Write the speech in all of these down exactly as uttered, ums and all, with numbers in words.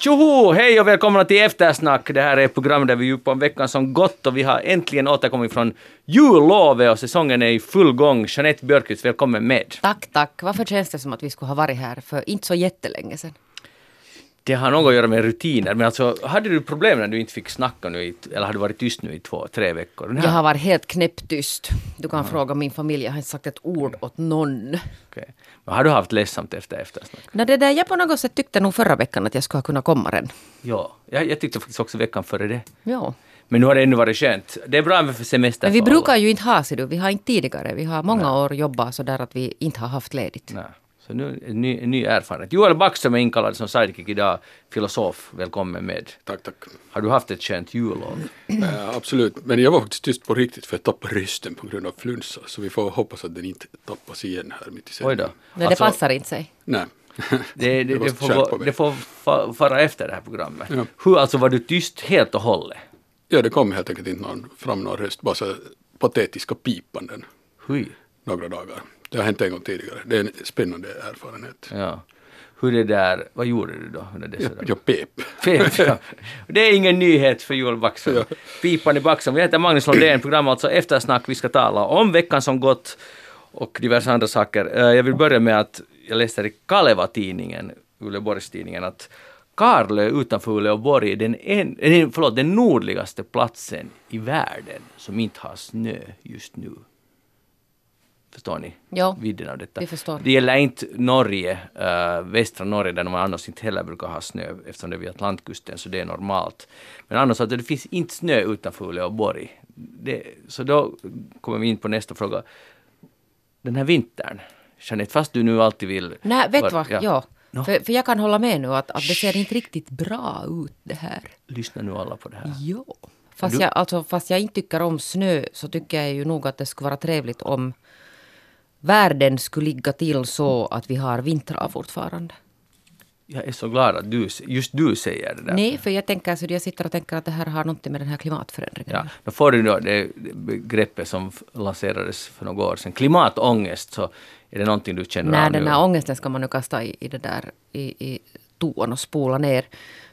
Tjoho! Hej och välkomna till Eftersnack. Det här är ett program där vi djupar om veckan som gått och vi har äntligen återkommit från jullovet och säsongen är i full gång. Jeanette Björkhus, välkommen med. Tack, tack. Varför känns det som att vi skulle ha varit här för inte så jättelänge sedan? Det har något att göra med rutiner, men alltså hade du problem när du inte fick snacka nu, eller har du varit tyst nu i två, tre veckor? Här... Jag har varit helt knäpptyst. Du kan mm. fråga min familj, jag har inte sagt ett ord åt någon. Okay. Men har du haft ledsamt efter eftersnack? No, det där, jag på något sätt tyckte nog förra veckan att jag skulle kunna komma den. Ja, jag, jag tyckte faktiskt också veckan före det. Ja. Men nu har det ännu varit skönt. Det är bra med semester. Men vi brukar alla. Ju inte ha sig då, vi har inte tidigare, vi har många Nej. År jobbat så där att vi inte har haft ledigt. Nej. Så nu en ny, ny erfarenhet. Joel Backström är inkallad som sidekick idag, filosof. Välkommen med. Tack, tack. Har du haft ett känt jullov? Äh, absolut, men jag var faktiskt tyst på riktigt för att tappa rösten på grund av flunsa. Så vi får hoppas att den inte tappas igen här mitt i sen. Oj då. Nej, alltså, det passar inte sig. Nej. Det, det, det, det får, det får fara efter det här programmet. Ja. Hur, alltså var du tyst helt och hållet? Ja, det kom helt enkelt inte någon, fram någon röst. Bara så patetiska pipanden. Hur? Några dagar. Det har hänt en gång tidigare. Det är en spännande erfarenhet. Ja. Hur det där, vad gjorde du då? Det jag, jag pep. pep ja. Det är ingen nyhet för Joel Backström. Ja. Pipan i Backström. Vi heter Magnus Lundén, programmet alltså Eftersnack. Vi ska tala om veckan som gått och diverse andra saker. Jag vill börja med att jag läste i Kaleva-tidningen, Uleåborgstidningen, att Karlö utanför Uleåborg är den, en, förlåt, den nordligaste platsen i världen som inte har snö just nu. Förstår ni? Ja, vidden av detta. Vi förstår. Det gäller inte Norge, äh, västra Norge, där de annars inte heller brukar ha snö eftersom det är vid Atlantkusten, så det är normalt. Men annars att det finns inte snö utanför Uleåborg. Det, så då kommer vi in på nästa fråga. Den här vintern, Jeanette, fast du nu alltid vill... Nej, vet du vad? Ja. ja. No. För, för jag kan hålla med nu att, att det ser inte riktigt bra ut det här. Lyssna nu alla på det här. Jo. Fast, du... jag, alltså, fast jag inte tycker om snö så tycker jag ju nog att det skulle vara trevligt om världen skulle ligga till så att vi har vintrar fortfarande. Jag är så glad att du, just du säger det där. Nej, för jag, tänker, så jag sitter och tänker att det här har något med den här klimatförändringen. Ja, då får du då det begreppet som lanserades för några år sedan. Klimatångest, så är det någonting du känner Nej, av nu? Nej, den här ångesten ska man nu kasta i, i det där i, i toan och spola ner.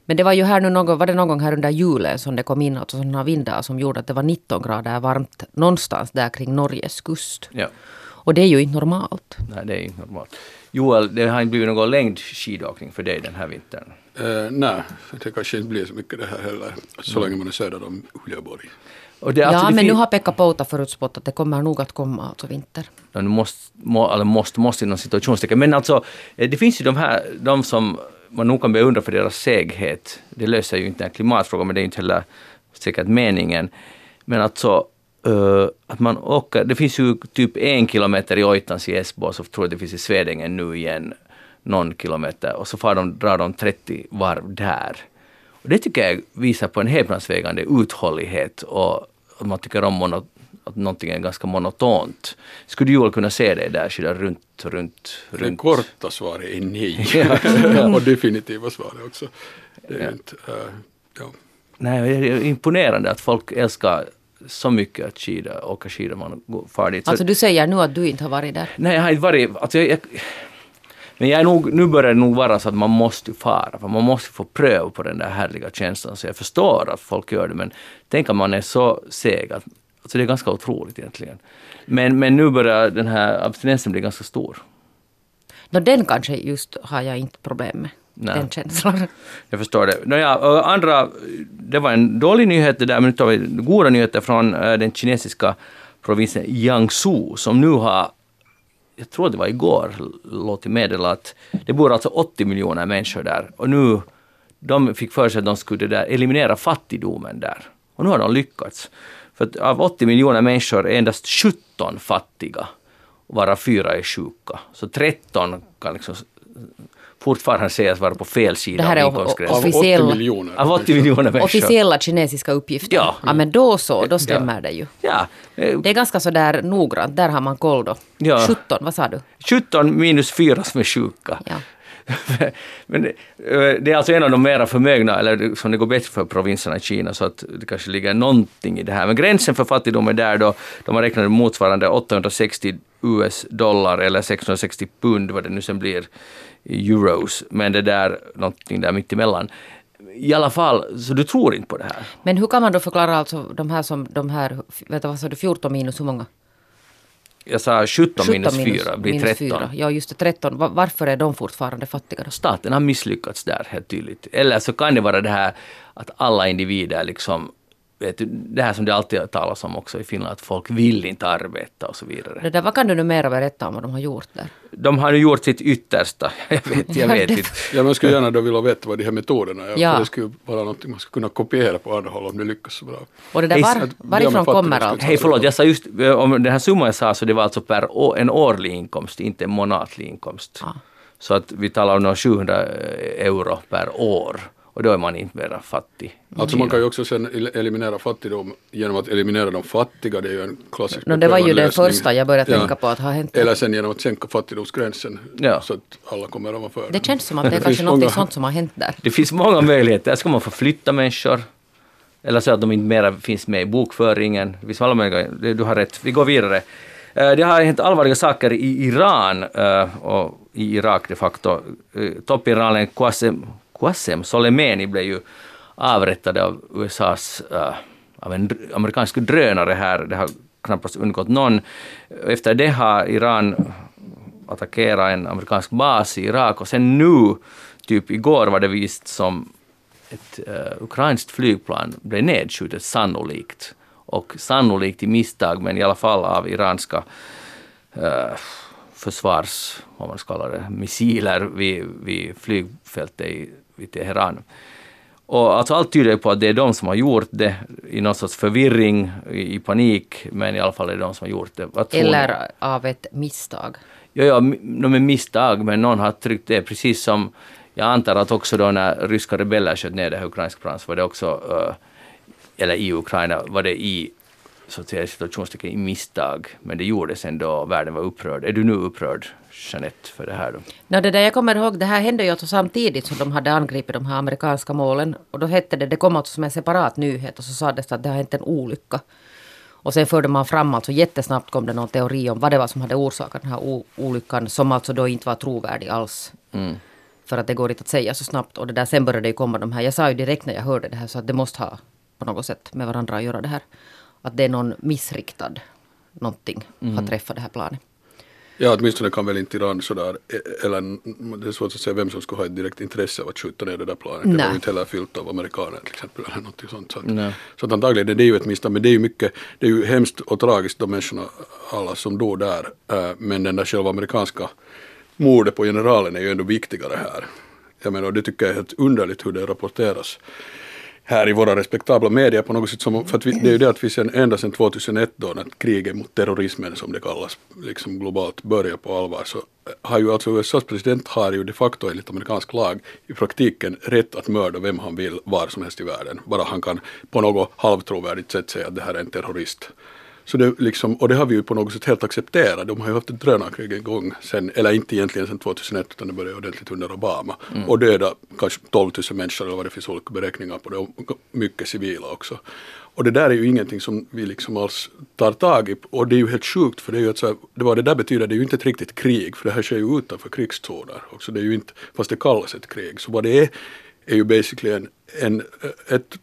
Men det var ju här nu någon, var det någon gång här under julen som det kom in alltså sådana vindar som gjorde att det var nitton grader varmt någonstans där kring Norges kust. Ja. Och det är ju inte normalt. Nej, det är inte normalt. Joel, det har inte blivit någon längdskidåkning för dig den här vintern? Uh, nej, det kanske inte blir så mycket det här heller. Så länge man är söder om Uleåborg. Och det, ja, alltså, det men fin- nu har Pekka Pouta förutspått att det kommer nog att komma alltså vinter. Ja, nu måste, må, eller måste, måste i någon situationstecken. Men alltså, det finns ju de här, de som man nog kan beundra för deras seghet. Det löser ju inte den här klimatfrågan, men det är inte heller säkert meningen. Men alltså... Uh, att man åker, det finns ju typ en kilometer i Oitans i Esbo, så tror jag det finns i Svedängen nu igen någon kilometer, och så far de, drar de trettio varv där. Och det tycker jag visar på en häpnadsvägande uthållighet och att man tycker om mono, att någonting är ganska monotont. Skulle du väl kunna se det där skida runt, runt, runt? Det korta svaret är nej. Och definitiva svaret också. Det är ja. Inte, uh, ja. Nej, det är imponerande att folk älskar så mycket att skida, åka skida man far dit. Alltså du säger nu att du inte har varit där? Nej, jag har inte varit, alltså jag, jag, men jag är nog, nu börjar det nog vara så att man måste fara, för man måste få pröva på den där härliga känslan, så jag förstår att folk gör det, men tänk att man är så seg, att, alltså det är ganska otroligt egentligen. Men, men nu börjar den här abstinensen bli ganska stor. No, den kanske just har jag inte problem med. Nej. Den känslan. Jag förstår det. No, ja, andra, det var en dålig nyhet där, men nu tar vi goda nyheter från den kinesiska provinsen Jiangsu, som nu har, jag tror det var igår, låtit meddela att det bor alltså åttio miljoner människor där. Och nu, de fick för sig att de skulle där, eliminera fattigdomen där. Och nu har de lyckats. För att av åttio miljoner människor är endast sjutton fattiga, varav fyra är sjuka. Så tretton kan liksom... fortfarande sägas vara på fel sida. Det här är officiella, av åttio miljoner officiella kinesiska uppgifter. Ja. ja, men då så, då stämmer ja. Det ju. Ja. Det är ganska så där noggrant, där har man koll då. Ja. sjutton, vad sa du? sjutton minus fyra som är sjuka. Ja. Men det, det är alltså en av de mera förmögna, eller som det går bättre för provinserna i Kina, så att det kanske ligger någonting i det här. Men gränsen för fattigdom är där då, de har räknat motsvarande åttahundrasextio U S dollar eller sexhundrasextio pund, vad det nu sen blir, euros. Men det där, någonting där mitt emellan. I alla fall, så du tror inte på det här. Men hur kan man då förklara alltså de här som, de här, vet du vad sa du, fjorton minus hur många? Jag sa sjutton minus fyra blir tretton. fyra. Ja, just det, tretton. Varför är de fortfarande fattiga då? Staten har misslyckats där helt tydligt. Eller så kan det vara det här att alla individer liksom, vet du, det här som det alltid talas om också i Finland, att folk vill inte arbeta och så vidare. Det där, vad kan du nu mera berätta om vad de har gjort där? De har nu gjort sitt yttersta, jag vet, jag vet inte. Ja, man skulle gärna då vilja veta vad de här metoderna är. Ja. Det skulle vara något man skulle kunna kopiera på andra håll om det lyckas så bra. Och det där var, varifrån kommer allt? Hej, förlåt, jag sa just, om den här summan jag sa, så det var alltså per år, en årlig inkomst, inte en månatlig inkomst. Ah. Så att vi talar om några sjuhundra euro per år. Och då är man inte mer fattig. Alltså man kan ju också sen eliminera fattigdom genom att eliminera de fattiga. Det är ju en klassisk no, det var ju den första jag började tänka ja. på att ha hänt. Eller sen genom att sänka fattigdomsgränsen ja. så att alla kommer överför. Det känns som att det är kanske något många... sånt som har hänt där. Det finns många möjligheter. Där ska man förflytta människor. Eller så att de inte mera finns med i bokföringen. Du har rätt. Vi går vidare. Det har hänt allvarliga saker i Iran och i Irak de facto. Toppiranen Qasem... Qasem Soleimani blev ju avrättad av U S A:s äh, av en amerikansk drönare här. Det har knappast undgått någon. Efter det har Iran attackerat en amerikansk bas i Irak, och sen nu, typ igår var det vist som ett äh, ukrainskt flygplan blev nedskjutet sannolikt. Och sannolikt i misstag, men i alla fall av iranska äh, försvars, vad man kallar det, missiler vid, vid flygfältet i vid Teheran. Och alltså allt tyder på att det är de som har gjort det i någon sorts förvirring, i, i panik, men i alla fall är det de som har gjort det. Vad tror Eller ni? Av ett misstag. Ja, ja, de är misstag, men någon har tryckt det, precis som jag antar att också då när ryska rebeller sköt ner det här ukrainska planet, var det också, eller i Ukraina, var det i så att säga situationstecken i misstag, men det gjordes ändå, världen var upprörd. Är du nu upprörd, Jeanette, för det här då? No, det där jag kommer ihåg, det här hände ju alltså samtidigt som de hade angripit de här amerikanska målen, och då hette det, det kom alltså som en separat nyhet, och så sades det att det har hänt en olycka. Och sen förde man fram, alltså jättesnabbt kom det någon teori om vad det var som hade orsakat den här o- olyckan, som alltså då inte var trovärdig alls. Mm. För att det går inte att säga så snabbt, och det där sen började ju komma de här, jag sa ju direkt när jag hörde det här, så att det måste ha på något sätt med varandra att göra det här. Att det är någon missriktad någonting mm. har träffat det här planet. Ja, åtminstone kan väl inte Iran sådär, eller det är svårt att säga vem som skulle ha ett direkt intresse av att skjuta ner det där planet. Nej. Det var ju inte heller fyllt av amerikaner till exempel, eller något sånt. Så, att, så att antagligen, det, det är ju ett misstag, men det är ju mycket, det är ju hemskt och tragiskt de människorna, alla som dog där, men den där själva amerikanska mordet på generalen är ju ändå viktigare här. Jag menar, det tycker jag är helt underligt hur det rapporteras här i våra respektabla medier på något sätt. Som, för att vi, det är ju det att vi sen, ända sedan tvåtusenett då, när kriget mot terrorismen som det kallas, liksom globalt börjar på allvar, så har ju alltså U S As president har ju de facto enligt amerikansk lag i praktiken rätt att mörda vem han vill var som helst i världen. Bara han kan på något halvtrovärdigt sätt säga att det här är en terrorist. Så det liksom, och det har vi ju på något sätt helt accepterat. De har ju haft ett drönarkrig en gång sen, eller inte egentligen sedan tvåtusenett, utan det började ordentligt under Obama. Mm. Och döda kanske tolv tusen människor, eller vad det finns olika beräkningar på det, och mycket civila också. Och det där är ju ingenting som vi liksom alls tar tag i, och det är ju helt sjukt, för det är ju att så här, det, var det där betyder, det är ju inte ett riktigt krig, för det här sker ju utanför krigszoner också. Det är ju inte, fast det kallas ett krig, så vad det är, är ju basically en, en ett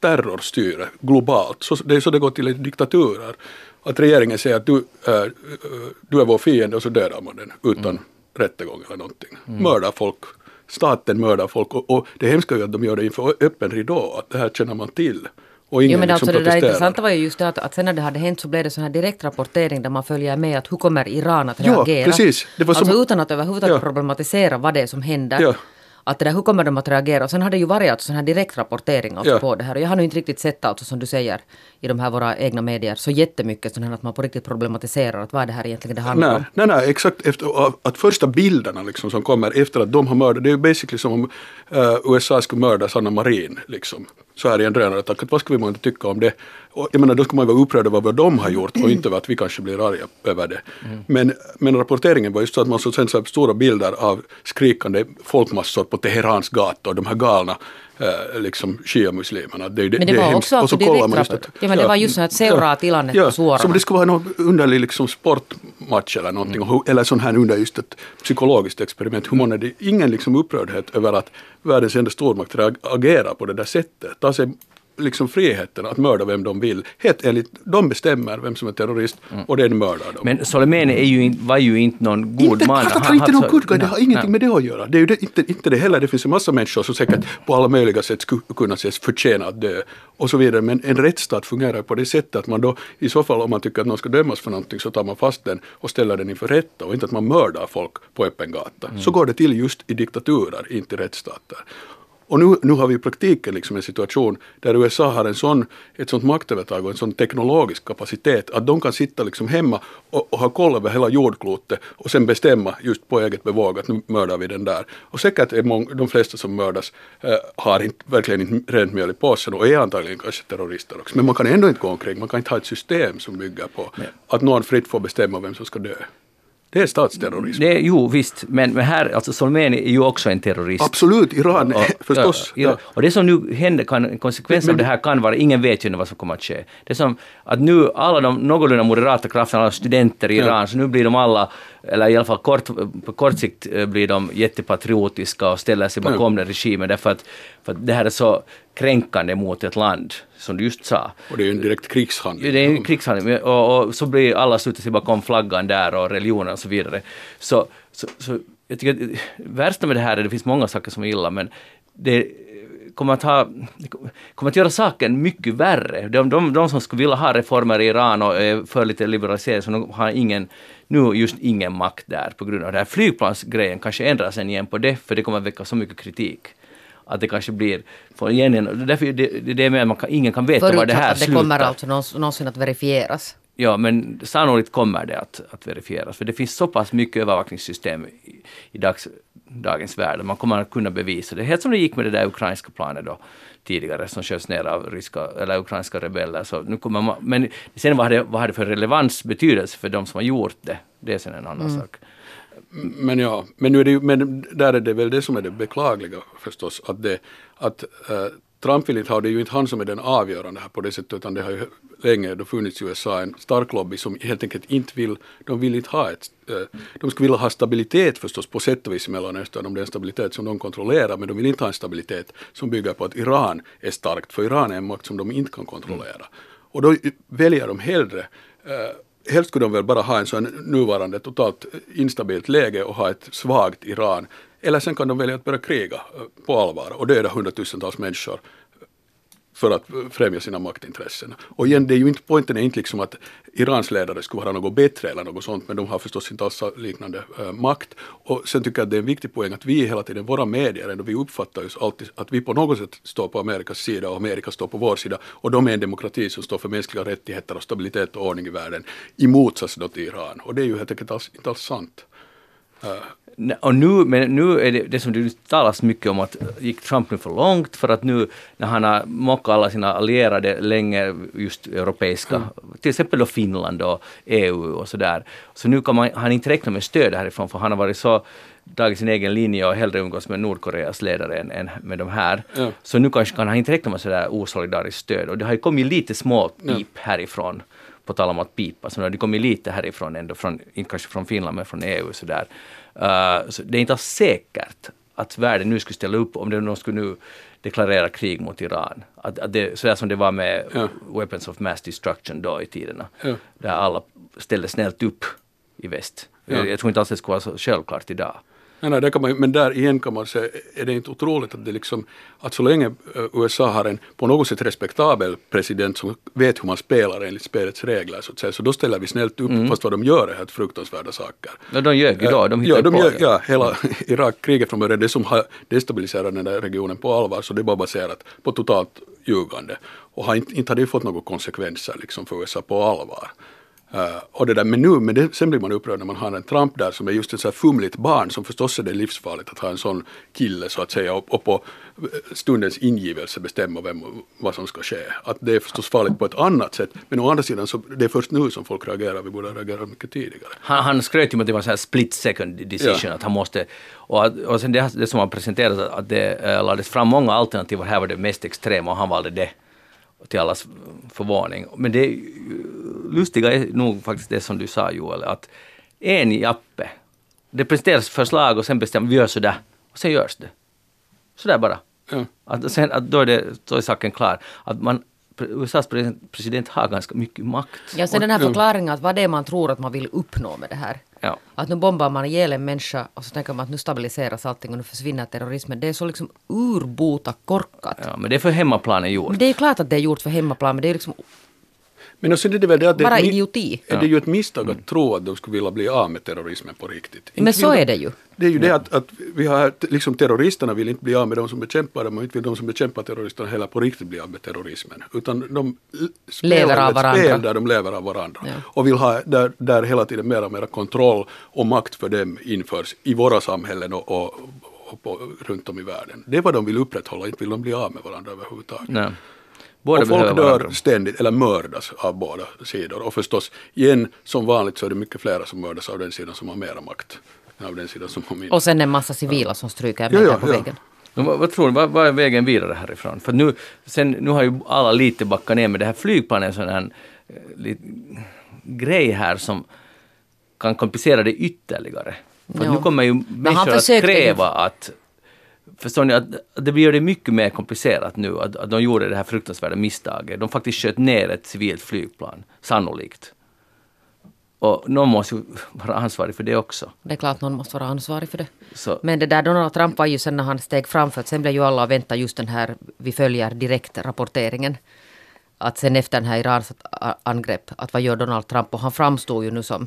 terrorstyre globalt. Så det är så det går till diktaturer. Att regeringen säger att du är, du är vår fiende, och så dödar man den utan mm. rättegång eller någonting. Mm. Mördar folk. Staten mördar folk. Och, och det hemska är ju att de gör det inför öppen ridå. Att det här känner man till. Och ingen jo, men liksom alltså det där intressanta var ju just det att, att sen när det hade hänt så blev det sån här direktrapportering där man följer med att hur kommer Iran att reagera. Ja, precis. Det var som... Alltså utan att överhuvudtaget ja. problematisera vad det är som händer. Ja. Att det där, hur kommer de att reagera? Och sen har det ju varit alltså sån här direktrapportering alltså ja. på det här. Och jag har nu inte riktigt sett alltså, som du säger, i de här våra egna medier så jättemycket sån här att man på riktigt problematiserar att vad är det här egentligen det handlar nej, om. Nej, nej, exakt. Efter, att första bilderna liksom, som kommer efter att de har mördat, det är ju basically som om uh, U S A skulle mörda Sanna Marin liksom. så här i en drönarattack, att vad ska vi måste tycka om det? Och jag menar, då ska man vara upprörd över vad de har gjort och inte att vi kanske blir arga över det. Mm. Men, men rapporteringen var just så att man såg sen så stora bilder av skrikande folkmassor på Teherans gator, de här galna eh, liksom shia-muslimerna. Det, det, men det, det var också alltså direktrapport. Ja, men det var just så att seuraa ja, tillannet ja, suorana. Som det skulle vara någon underlig liksom, sportmatch eller någonting, mm. eller sån här under just ett psykologiskt experiment. Hur man är det? Ingen liksom, upprördhet över att världens enda stormakt agerar på det där sättet. Ta sig liksom friheten att mörda vem de vill. Helt enligt, de bestämmer vem som är terrorist mm. och den mördar dem. Men Soleimani är ju in, var ju inte någon god inte, man. Klart att han inte är någon god man. Det har ingenting nej. Med det att göra. Det är ju det, inte, inte det heller. Det finns en massa människor som säkert på alla möjliga sätt skulle kunna ses förtjäna att dö och så vidare. Men en rättsstat fungerar på det sättet att man då i så fall om man tycker att någon ska dömas för någonting så tar man fast den och ställer den inför rätta och inte att man mördar folk på öppen gata. Mm. Så går det till just i diktaturer, inte i rättsstater. Och nu, nu har vi i praktiken liksom en situation där U S A har en sån, ett sånt maktövertag och en sån teknologisk kapacitet att de kan sitta liksom hemma och, och ha koll över hela jordklotet och sen bestämma just på eget bevåg att nu mördar vi den där. Och säkert är många, de flesta som mördas eh, har inte, verkligen inte rent mjöl i påsen och är antagligen kanske terrorister också. Men man kan ändå inte gå omkring, man kan inte ha ett system som bygger på Nej. Att någon fritt får bestämma vem som ska dö. Det är statsterrorism. Det, jo, visst. Men, men här, alltså Soleimani är ju också en terrorist. Absolut, Iran, och, och, förstås. Ja, ja. Och det som nu händer, kan, konsekvensen men, av det här kan vara, ingen vet ju vad som kommer att ske. Det är som att nu alla de någorlunda moderata krafterna, alla studenter i Iran, ja. Så nu blir de alla, eller i alla fall kort, på kort sikt blir de jättepatriotiska och ställer sig bakom ja. Den regimen därför att, för att det här är så kränkande mot ett land, som du just sa. Och det är ju en direkt krigshandling. Det är en krigshandling, och, och så blir alla slutet sig bakom flaggan där och religionen och så vidare. Så, så, så jag tycker att värsta med det här är det finns många saker som är illa, men det kommer att, ha, kommer att göra saken mycket värre. De, de, de som skulle vilja ha reformer i Iran och är för lite liberalisering, så de har ingen, nu just ingen makt där på grund av det här. Flygplansgrejen kanske ändras igen på det, för det kommer att väcka så mycket kritik. Att det kanske blir för igen, därför det, det är med man kan, ingen kan veta vad det här slutar. Det kommer alltså någonsin att verifieras. Ja, men sannolikt kommer det att, att verifieras. För det finns så pass mycket övervakningssystem i, i dags, dagens värld. Man kommer att kunna bevisa det. Helt som det gick med det där ukrainska planet då tidigare som körs ner av ryska, eller ukrainska rebeller. Så nu kommer man, men sen vad har det, vad har det för relevans betydelse för de som har gjort det? Det är sen en annan mm. sak. Men ja, men, nu är det ju, men där är det väl det som är det beklagliga förstås, att, det, att äh, Trump vill inte ha, det är ju inte han som är den avgörande här på det sättet, utan det har ju länge då funnits i U S A en stark lobby som helt enkelt inte vill, de vill inte ha ett, äh, de skulle vilja ha stabilitet förstås på sätt och vis i Mellanöstern, om det är en stabilitet som de kontrollerar, men de vill inte ha en stabilitet som bygger på att Iran är starkt, för Iran är en makt som de inte kan kontrollera. Och då väljer de hellre äh, helst skulle de väl bara ha en sån nuvarande totalt instabilt läge och ha ett svagt Iran. Eller sen kan de välja att börja kriga på allvar och döda hundratusentals människor för att främja sina maktintressen. Och igen, det är ju inte, pointen är inte liksom att Irans ledare skulle vara något bättre eller något sånt, men de har förstås inte alls liknande äh, makt. Och sen tycker jag att det är en viktig poäng att vi hela tiden, våra medier, ändå vi uppfattar ju alltid att vi på något sätt står på Amerikas sida och Amerika står på vår sida, och de är en demokrati som står för mänskliga rättigheter och stabilitet och ordning i världen, i motsats till Iran. Och det är ju helt enkelt alls, inte alls sant. Äh, Och nu, men nu är det, det som det talas mycket om att gick Trump nu för långt, för att nu när han har mockat alla sina allierade länge, just europeiska, mm. till exempel då Finland och E U och sådär. Så nu kan man, han inte räkna med stöd härifrån, för han har varit så tagit sin egen linje och hellre umgås med Nordkoreas ledare än, än med de här. Mm. Så nu kanske kan han inte räkna med sådär osolidariskt stöd. Och det har ju kommit lite små pip mm. härifrån, på tal om att pipa. Så nu har det kommit lite härifrån ändå, från, inte kanske från Finland men från E U och sådär. Uh, så det är inte alls säkert att världen nu skulle ställa upp om de skulle nu deklarera krig mot Iran. Att, att det, sådär som det var med ja. Weapons of Mass Destruction då i tiderna. Ja. Där alla ställde snällt upp i väst. Ja. Jag, jag tror inte alls det skulle vara så självklart idag. Nej, nej, det kan man, men där igen kan man säga, är det inte otroligt att, det liksom, att så länge U S A har en på något sätt respektabel president som vet hur man spelar enligt spelets regler, så att säga, så då ställer vi snällt upp, mm. fast vad de gör är helt fruktansvärda saker. Ja, de gör ju då, de hittar ja, de på gör, det. Ja, hela Irak-kriget från början, det som har destabiliserat den där regionen på allvar, så det är bara baserat på totalt ljugande. Och har inte, inte hade ju fått några konsekvenser liksom, för U S A på allvar. Uh, och det där, men nu, men det, sen blir man upprörd när man har en Trump där som är just ett så här fumligt barn, som förstås är det livsfarligt att ha en sån kille så att säga, och, och på stundens ingivelse bestämma vem, vad som ska ske. Att det är förstås farligt på ett annat sätt, men å andra sidan så det är först nu som folk reagerar, vi borde reagera mycket tidigare. Han, han skröt ju med att det var så här split second decision, ja. Att han måste, och, att, och sen det, det som han presenterade, att det äh, lades fram många alternativ och här var det mest extrema och han valde det. Till allas förvåning. Men det lustiga är nog faktiskt det som du sa, Joel, att en jappe, det presenteras förslag och sen bestämmer vi gör sådär, och sen görs det. Sådär bara. Mm. Att sen, att då, är det, då är saken klar. Att man, U S As president har ganska mycket makt. Ja, sen den här förklaringen att vad det är man tror att man vill uppnå med det här. Ja. Att nu bombar man ihjäl en människa och så tänker man att nu stabiliseras allting och nu försvinner terrorismen. Det är så liksom urbota korkat. Ja, men det är för hemmaplanen gjort. Men det är klart att det är gjort för hemmaplan, men det är liksom men också är det väl det att bara det är, idioti. Är det ju ett misstag att tro att de skulle vilja bli av med terrorismen på riktigt. Inte men så vilja, är det ju. Det är ju det att, att vi har, liksom terroristerna vill inte bli av med de som bekämpar dem och inte vill de som bekämpar terroristerna heller på riktigt bli av med terrorismen. Utan de spelar ett spel där de lever av varandra. Ja. Och vill ha där, där hela tiden mer och mer kontroll och makt för dem införs i våra samhällen och, och, och på, runt om i världen. Det är vad de vill upprätthålla, inte vill de bli av med varandra överhuvudtaget. Nej. Båda och folk dör ständigt, eller mördas av båda sidor. Och förstås, igen, som vanligt så är det mycket fler som mördas av den sidan som har mera makt. Av den sidan som har mindre. Och sen en massa civila som stryker med ja, ja, på ja. vägen. Ja, vad tror du, vad, vad är vägen vidare härifrån? För nu, sen, nu har ju alla lite backat ner med det här flygplanen, sån här li, grej här som kan komplicera det ytterligare. För ja. Nu kommer ju människor att kräva ju... att... Förstår ni, att det blir det mycket mer komplicerat nu att, att de gjorde det här fruktansvärda misstaget. De faktiskt sköt ner ett civilt flygplan, sannolikt. Och någon måste ju vara ansvarig för det också. Det är klart någon måste vara ansvarig för det. Så. Men det där Donald Trump var ju sen när han steg framför, sen blev ju alla att vänta just den här, vi följer direkt rapporteringen. Att sen efter den här Irans angrepp, att vad gör Donald Trump? Och han framstod ju nu som,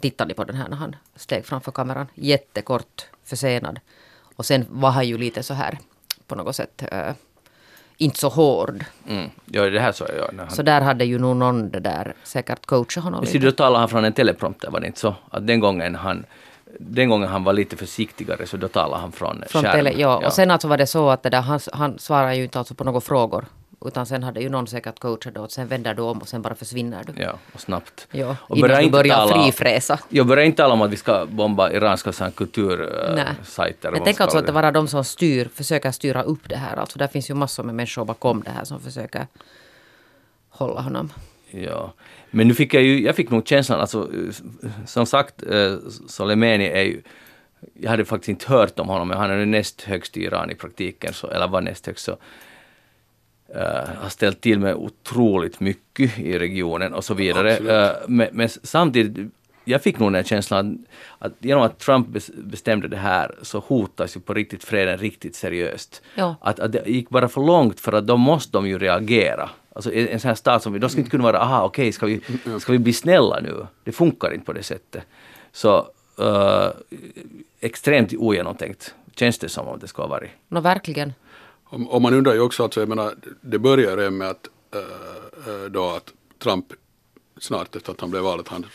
tittade på den här när han steg framför kameran, jättekort, försenad. Och sen var han ju lite så här, på något sätt, äh, inte så hård. Mm. Ja, det här så jag. Han... Så där hade ju nog någon det där, säkert coacha honom. Men då talade han från en teleprompter, var det inte så? Att den gången han, den gången han var lite försiktigare, så då talade han från, från skärmen. Tele, ja. Ja, och sen alltså var det så att det där, han, han svarade ju inte alltså på några frågor. Utan sen hade ju någon säkert coachat då, och sen vänder du om och sen bara försvinner du. Ja, och snabbt. Ja, och innan du börjar tala, frifräsa. Jag börjar inte tala om att vi ska bomba iranska kultursajter. Jag tänker alltså att det bara de som styr, försöker styra upp det här. Alltså där finns ju massor med människor bakom det här som försöker hålla honom. Ja, men nu fick jag ju, jag fick nog känslan, alltså som sagt, Soleimani är ju, jag hade faktiskt inte hört om honom, men han är näst högst i Iran i praktiken, så, eller var näst högst så. Uh, har ställt till med otroligt mycket i regionen och så vidare. Uh, men, men samtidigt, jag fick nog den känslan att, att genom att Trump bestämde det här så hotas ju på riktigt freden riktigt seriöst. Ja. Att, att det gick bara för långt för att då måste de ju reagera. Alltså en sån här stat som vi, de ska inte kunna vara, aha okej, okay, ska, vi, ska vi bli snälla nu? Det funkar inte på det sättet. Så uh, extremt ogenomtänkt känns det som om det ska ha varit. No, verkligen. Om man undrar ju också, alltså, jag menar, det började med att, äh, då att Trump snart efter att han blev vald, han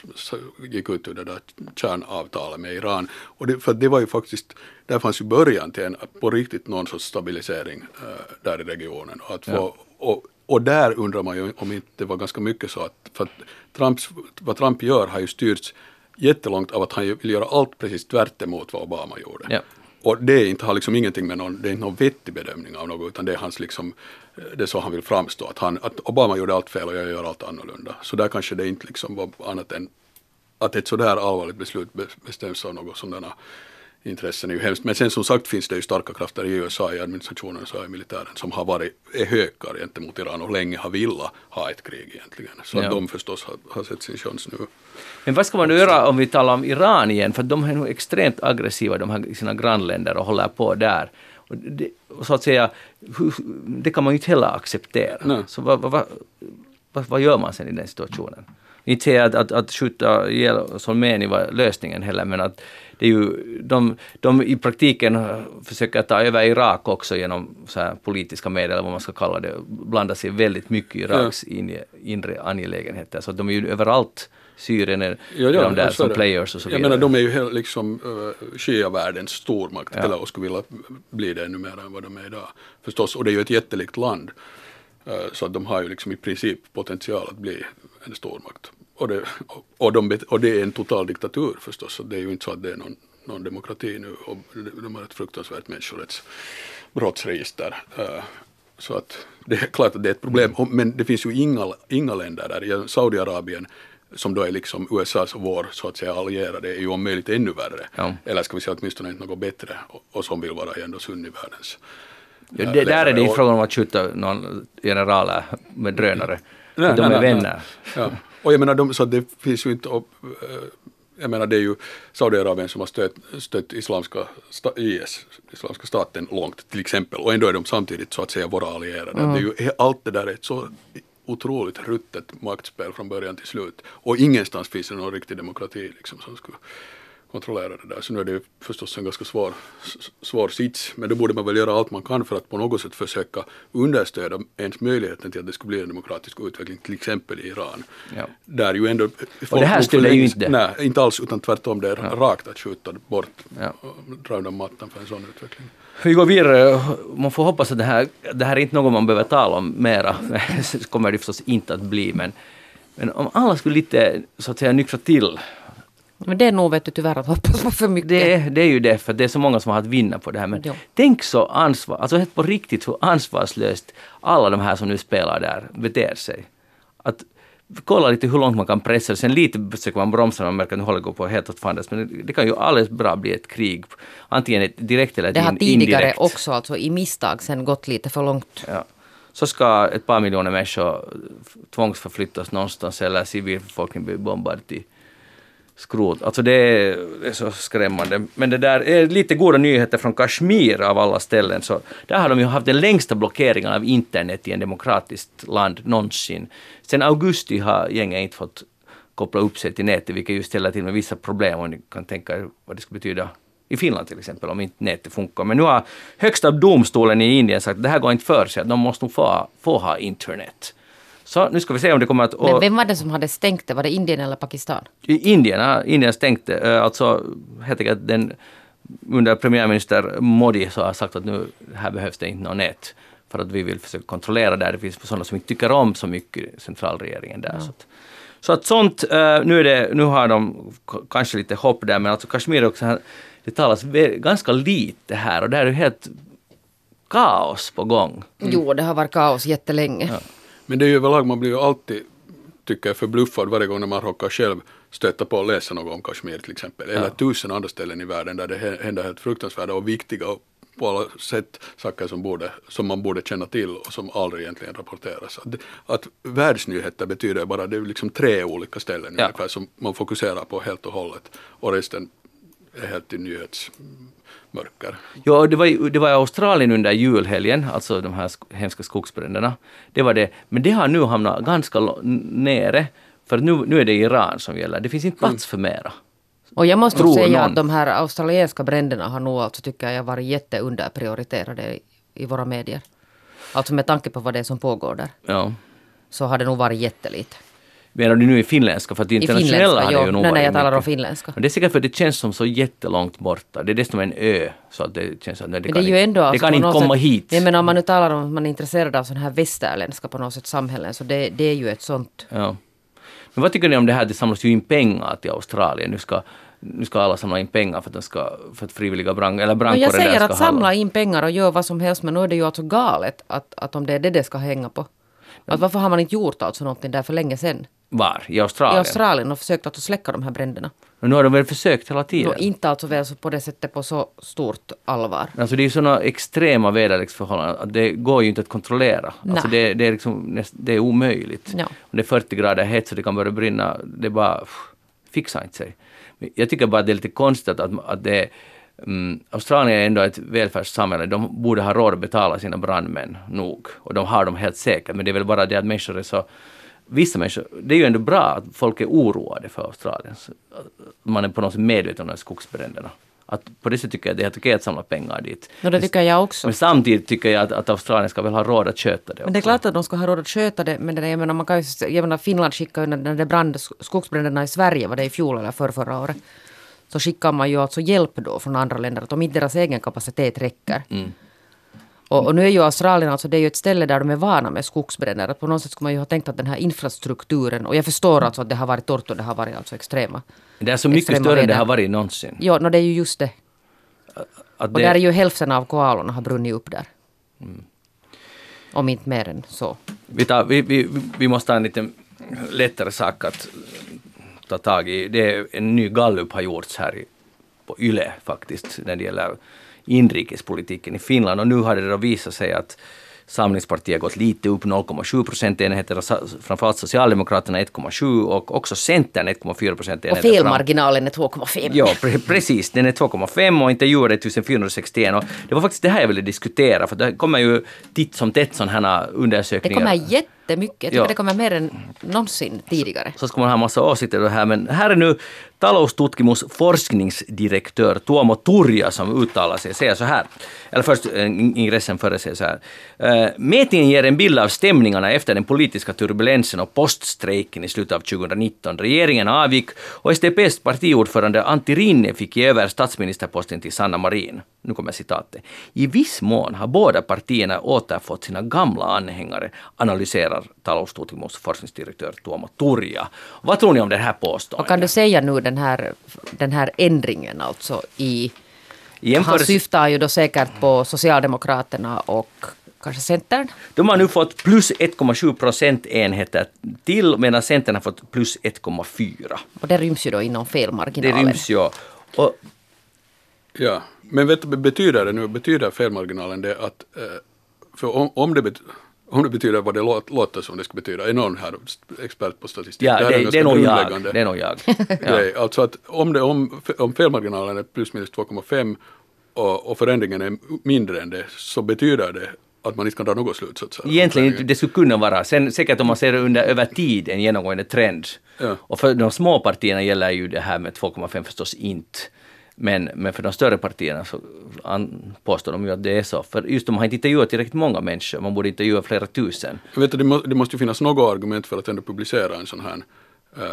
gick ut ur det där kärnavtalet med Iran. Och det, för det var ju faktiskt, där fanns ju början till en, på riktigt någon sorts stabilisering äh, där i regionen. Och, att få, ja. och, och där undrar man ju om inte det var ganska mycket så att, för att Trumps, vad Trump gör har ju styrts jättelångt av att han vill göra allt precis tvärt emot vad Obama gjorde. Ja. Och det är inte, har liksom ingenting med någon, det är inte någon vettig bedömning av något, utan det är hans liksom, det är så han vill framstå. Att, han, att Obama gjorde allt fel och jag gör allt annorlunda. Så där kanske det inte liksom var annat än att ett sådär allvarligt beslut bestäms av något som denna intressen är ju hemskt. Men sen som sagt finns det ju starka krafter i U S A, i administrationen och i militären som har varit, är hökar gentemot Iran och länge har villat ha ett krig egentligen. Så ja. Att de förstås har, har sett sin chans nu. Men vad ska man göra om vi talar om Iran igen? För de är nog extremt aggressiva, de här sina grannländer och håller på där. Och, det, och så att säga, det kan man ju inte heller acceptera. Nej. Så vad, vad, vad, vad gör man sen i den situationen? Inte säga att, att, att skjuta ihjäl Soleimani var lösningen heller, men att det är ju, de, de i praktiken försöker ta över Irak också genom så här politiska medel, eller vad man ska kalla det, blandar sig väldigt mycket i Iraks ja. inre angelägenheter. Så de är ju överallt Syrien är ja, ja, de där som det. Players och så vidare. Jag menar, de är ju liksom uh, Shia-världens stormakt, ja. Eller och skulle vilja bli det ännu mer än vad de är idag. Förstås, och det är ju ett jättelikt land, uh, så att de har ju liksom i princip potential att bli en stormakt. Och det, och, och, de, och det är en total diktatur förstås, så det är ju inte så att det är någon, någon demokrati nu, och de har ett fruktansvärt människorättsbrottsregister. Uh, så att det är klart att det är ett problem, men det finns ju inga, inga länder där. Saudiarabien, som då är liksom U S A:s och vår, så att säga, allierade, är ju om möjligt ännu värre. Ja. Eller ska vi säga åtminstone inte något bättre, och, och som vill vara ändå sunnivärldens. Ja, det, där är det inte frågan om att skjuta någon generaler med drönare. Nej, nej, de är nej, vänner. Nej. Ja. Och jag menar, de, så det finns ju inte... Upp, jag menar, det är ju Saudiarabien som har stött, stött islamska sta, I S, islamska staten, långt till exempel. Och ändå är de samtidigt, så att säga, våra allierade. Mm. Det är ju, allt det där är så... otroligt ruttet maktspel från början till slut. Och ingenstans finns det någon riktig demokrati liksom, som skulle kontrollera det där. Så nu är det förstås en ganska svår, svår sits. Men då borde man väl göra allt man kan för att på något sätt försöka understöda ens möjligheten till att det skulle bli en demokratisk utveckling, till exempel i Iran. Ja. Där ju ändå... Och det här ställer ju inte. Nej, inte alls, utan tvärtom. Det är ja. rakt att skjuta bort ja. och dra undan mattan för en sån utveckling. Vi går vidare. Man får hoppas att det här, det här är inte något man behöver tala om mera. Det kommer det förstås inte att bli. Men, men om alla skulle lite, så att säga, nyxa till. Men det är nog, vet du, tyvärr att hoppas på för mycket. Det, det är ju det, för det är så många som har att vinna på det här. Men jo. tänk så ansvar, alltså helt på riktigt så ansvarslöst alla de här som nu spelar där beter sig. Att kolla lite hur långt man kan pressa. Sen lite försöker man bromsa när man märker att nu håller på helt åt fandes. Men det kan ju alldeles bra bli ett krig. Antingen ett direkt eller ett indirekt. Det har tidigare indirekt. också, alltså i misstag, sen gått lite för långt. Ja. Så ska ett par miljoner människor tvångsförflyttas någonstans, eller civilbefolkningen blir bombad till skrot. Alltså det är, det är så skrämmande. Men det där är lite goda nyheter från Kashmir av alla ställen. Så där har de ju haft den längsta blockeringen av internet i en demokratiskt land någonsin. Sen augusti har gängen inte fått koppla upp sig till nätet, vilket ju ställer till med vissa problem, och ni kan tänka vad det skulle betyda i Finland till exempel om inte nätet funkar. Men nu har högsta domstolen i Indien sagt att det här går inte för sig, att de måste nog få, få ha internet. Så nu ska vi se om det kommer att... Men vem var det som hade stängt det? Var det Indien eller Pakistan? Indien, ja, Indien stängde. Alltså, helt enkelt, den under premiärminister Modi så har sagt att nu här behövs det inte något nät. För att vi vill försöka kontrollera där. Det finns personer som inte tycker om så mycket centralregeringen där. Ja. Så, att, så att sånt, nu, är det, nu har de kanske lite hopp där. Men alltså Kashmir också, det talas ganska lite här. Och där är det helt kaos på gång. Mm. Jo, det har varit kaos jättelänge. Ja. Men det är ju överlag, man blir ju alltid, tycker jag, förbluffad varje gång när man råkar själv stöta på och läsa något om Kashmir till exempel. Eller ja. tusen andra ställen i världen där det händer helt fruktansvärda och viktiga och på alla sätt saker som, borde, som man borde känna till och som aldrig egentligen rapporteras. Att, att världsnyheter betyder bara, det är liksom tre olika ställen ja. ungefär som man fokuserar på helt och hållet, och resten är helt i nyhetsmörker. Ja, det var i, det var i Australien under julhelgen, alltså de här hemska skogsbränderna. Det var det. Men det har nu hamnat ganska nere, för nu, nu är det Iran som gäller. Det finns inte plats för mera. Och jag måste Tror säga någon. att de här australienska bränderna har nog, alltså, tycker jag, varit jätteunderprioriterade i våra medier. Alltså med tanke på vad det är som pågår där. Ja. Så har det nog varit jättelite. Menar du nu i finländska? För att internationella hade ju nog varit... Nej, jag talar om finländska. Det är säkert för att det känns som så jättelångt borta. Det är desto en ö. Så att det känns att det, det kan, det inte, det kan inte komma sätt, hit. Nej, men om man nu talar om att man är intresserad av sån här västerländska på något sätt samhällen, så det, det är ju ett sånt... Ja. Men vad tycker ni om det här? Det samlas ju in pengar till Australien. Nu ska, nu ska alla samla in pengar för att, de ska, för att frivilliga brand, eller brandkåren där ska hålla. Jag säger att samla in pengar och göra vad som helst, men nu är det ju alltså galet att, att om det är det det ska hänga på. Att varför har man inte gjort alltså någonting där för länge sedan? Var? I Australien? I Australien och försökt att släcka de här bränderna. Men nu har de väl försökt hela tiden? No, inte alltså väl så på det sättet på så stort allvar. Alltså det är ju sådana extrema väderleksförhållanden att det går ju inte att kontrollera. Alltså det, det, är liksom, det är omöjligt. No. Om det är fyrtio grader hett så det kan börja brinna. Det bara pff, fixar inte sig. Men jag tycker bara att det är lite konstigt att, att det är... Mm, Australien är ändå ett välfärdssamhälle. De borde ha råd att betala sina brandmän nog. Och de har dem helt säkert. Men det är väl bara det att människor är så... Vissa människor... Det är ju ändå bra att folk är oroade för Australien. Man är på något sätt medveten om de här skogsbränderna. Att på det sättet tycker jag det är helt okej att samla pengar dit. No, det tycker jag också. Men samtidigt tycker jag att, att Australien ska väl ha råd att köta det också. Men det är klart att de ska ha råd att köta det, men det, jag menar, man kan ju, jag menar, Finland skickade ju när det brand, skogsbränderna i Sverige, var det i fjol eller för förra året, så skickar man ju alltså hjälp då från andra länder, att om inte deras egen kapacitet räcker. Mm. Och, och nu är ju Australien, alltså det är ju ett ställe där de är vana med skogsbränder, att på något sätt skulle man ju ha tänkt att den här infrastrukturen, och jag förstår alltså att det har varit torrt och det har varit alltså extrema. Det är så mycket större än det har varit någonsin. Ja, no, det är ju just det. Att och det... där är ju hälften av koalorna har brunnit upp där. Mm. Om inte mer än så. Vi, tar, vi, vi, vi måste ha en lite lättare sak att ta tag i. Det är en ny gallup har gjorts här i, på Yle faktiskt, när det gäller inrikespolitiken i Finland, och nu har det då visat sig att Samlingspartiet gått lite upp noll komma sju procentenheter, framförallt Socialdemokraterna ett komma sju och också Centern ett komma fyra procentenheter. Och felmarginalen är två komma fem. Ja, pre- precis. Den är två komma fem och intervjuer är fjorton sextioen. Och det var faktiskt det här jag ville diskutera, för det kommer ju titt som tätt sådana här undersökningar. Det kommer jättemycket. Jag tycker ja. Det kommer mer än någonsin tidigare. Så, så ska man ha massa åsikter det här, men här är nu Taloustutkimus forskningsdirektör Tuomo Turja som uttalar sig, säger så här, eller först ingressen före sig så här. Mätningen ger en bild av stämningarna efter den politiska turbulensen och poststrejken i slutet av tjugonitton. Regeringen avgick och S D P:s partiordförande Antti Rinne fick ge över statsministerposten till Sanna Marin. Nu kommer citatet. I viss mån har båda partierna återfått sina gamla anhängare, analyserar Taloustutkimus forskningsdirektör Tuomo Turja. Vad tror ni om det här påståendet? Och kan du säga nu den här, den här ändringen alltså i... Jämförs... Han syftar ju då säkert på Socialdemokraterna och... kanske Centern. De har nu fått plus ett komma sju procentenheter till, medan Centern har fått plus ett komma fyra. Och det ryms ju då inom felmarginalen. Det ryms ju. Och... Ja, men vet, betyder det nu, betyder felmarginalen det att, för om, om det betyder... Om det betyder vad det låter som det ska betyda. Är någon här expert på statistik? Ja, det, det, är, det är nog jag. Det är nog jag. Ja. Alltså att om, det, om, om felmarginalen är plus minus två komma fem och, och förändringen är mindre än det, så betyder det att man inte kan dra något slutsats. Egentligen, det skulle kunna vara. Sen säkert om man ser under över tid en genomgående trend. Ja. Och för de små partierna gäller ju det här med två komma fem förstås inte. Men, men för de större partierna så an, påstår de ju att det är så. För just de har inte intervjuat direkt många människor. Man borde intervjua flera tusen. Jag vet att det, må, det måste ju finnas något argument för att ändå publicera en sån här eh,